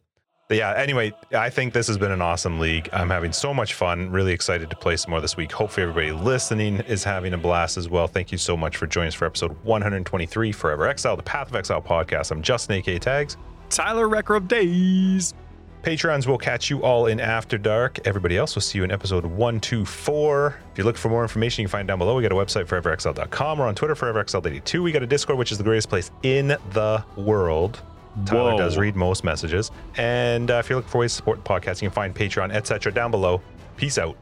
Yeah. Anyway, I think this has been an awesome league. I'm having so much fun. Really excited to play some more this week. Hopefully everybody listening is having a blast as well. Thank you so much for joining us for episode 123, Forever Exile, the Path of Exile podcast. I'm Justin, a.k.a. Tags. Tyler, Wrecker of Days. Patrons, will catch you all in After Dark. Everybody else, will see you in episode 124. If you look for more information, you can find it down below. We got a website, foreverxl.com. We're on Twitter, foreverxl82. We got a Discord, which is the greatest place in the world. Tyler does read most messages. And if you're looking for ways to support the podcast, you can find Patreon, etc. down below. Peace out.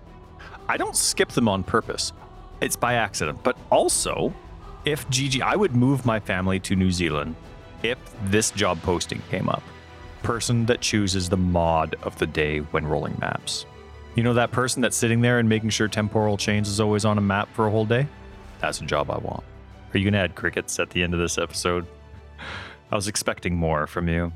I don't skip them on purpose. It's by accident. But also, if Gigi, I would move my family to New Zealand if this job posting came up. Person that chooses the mod of the day when rolling maps. You know that person that's sitting there and making sure temporal change is always on a map for a whole day? That's a job I want. Are you going to add crickets at the end of this episode? I was expecting more from you.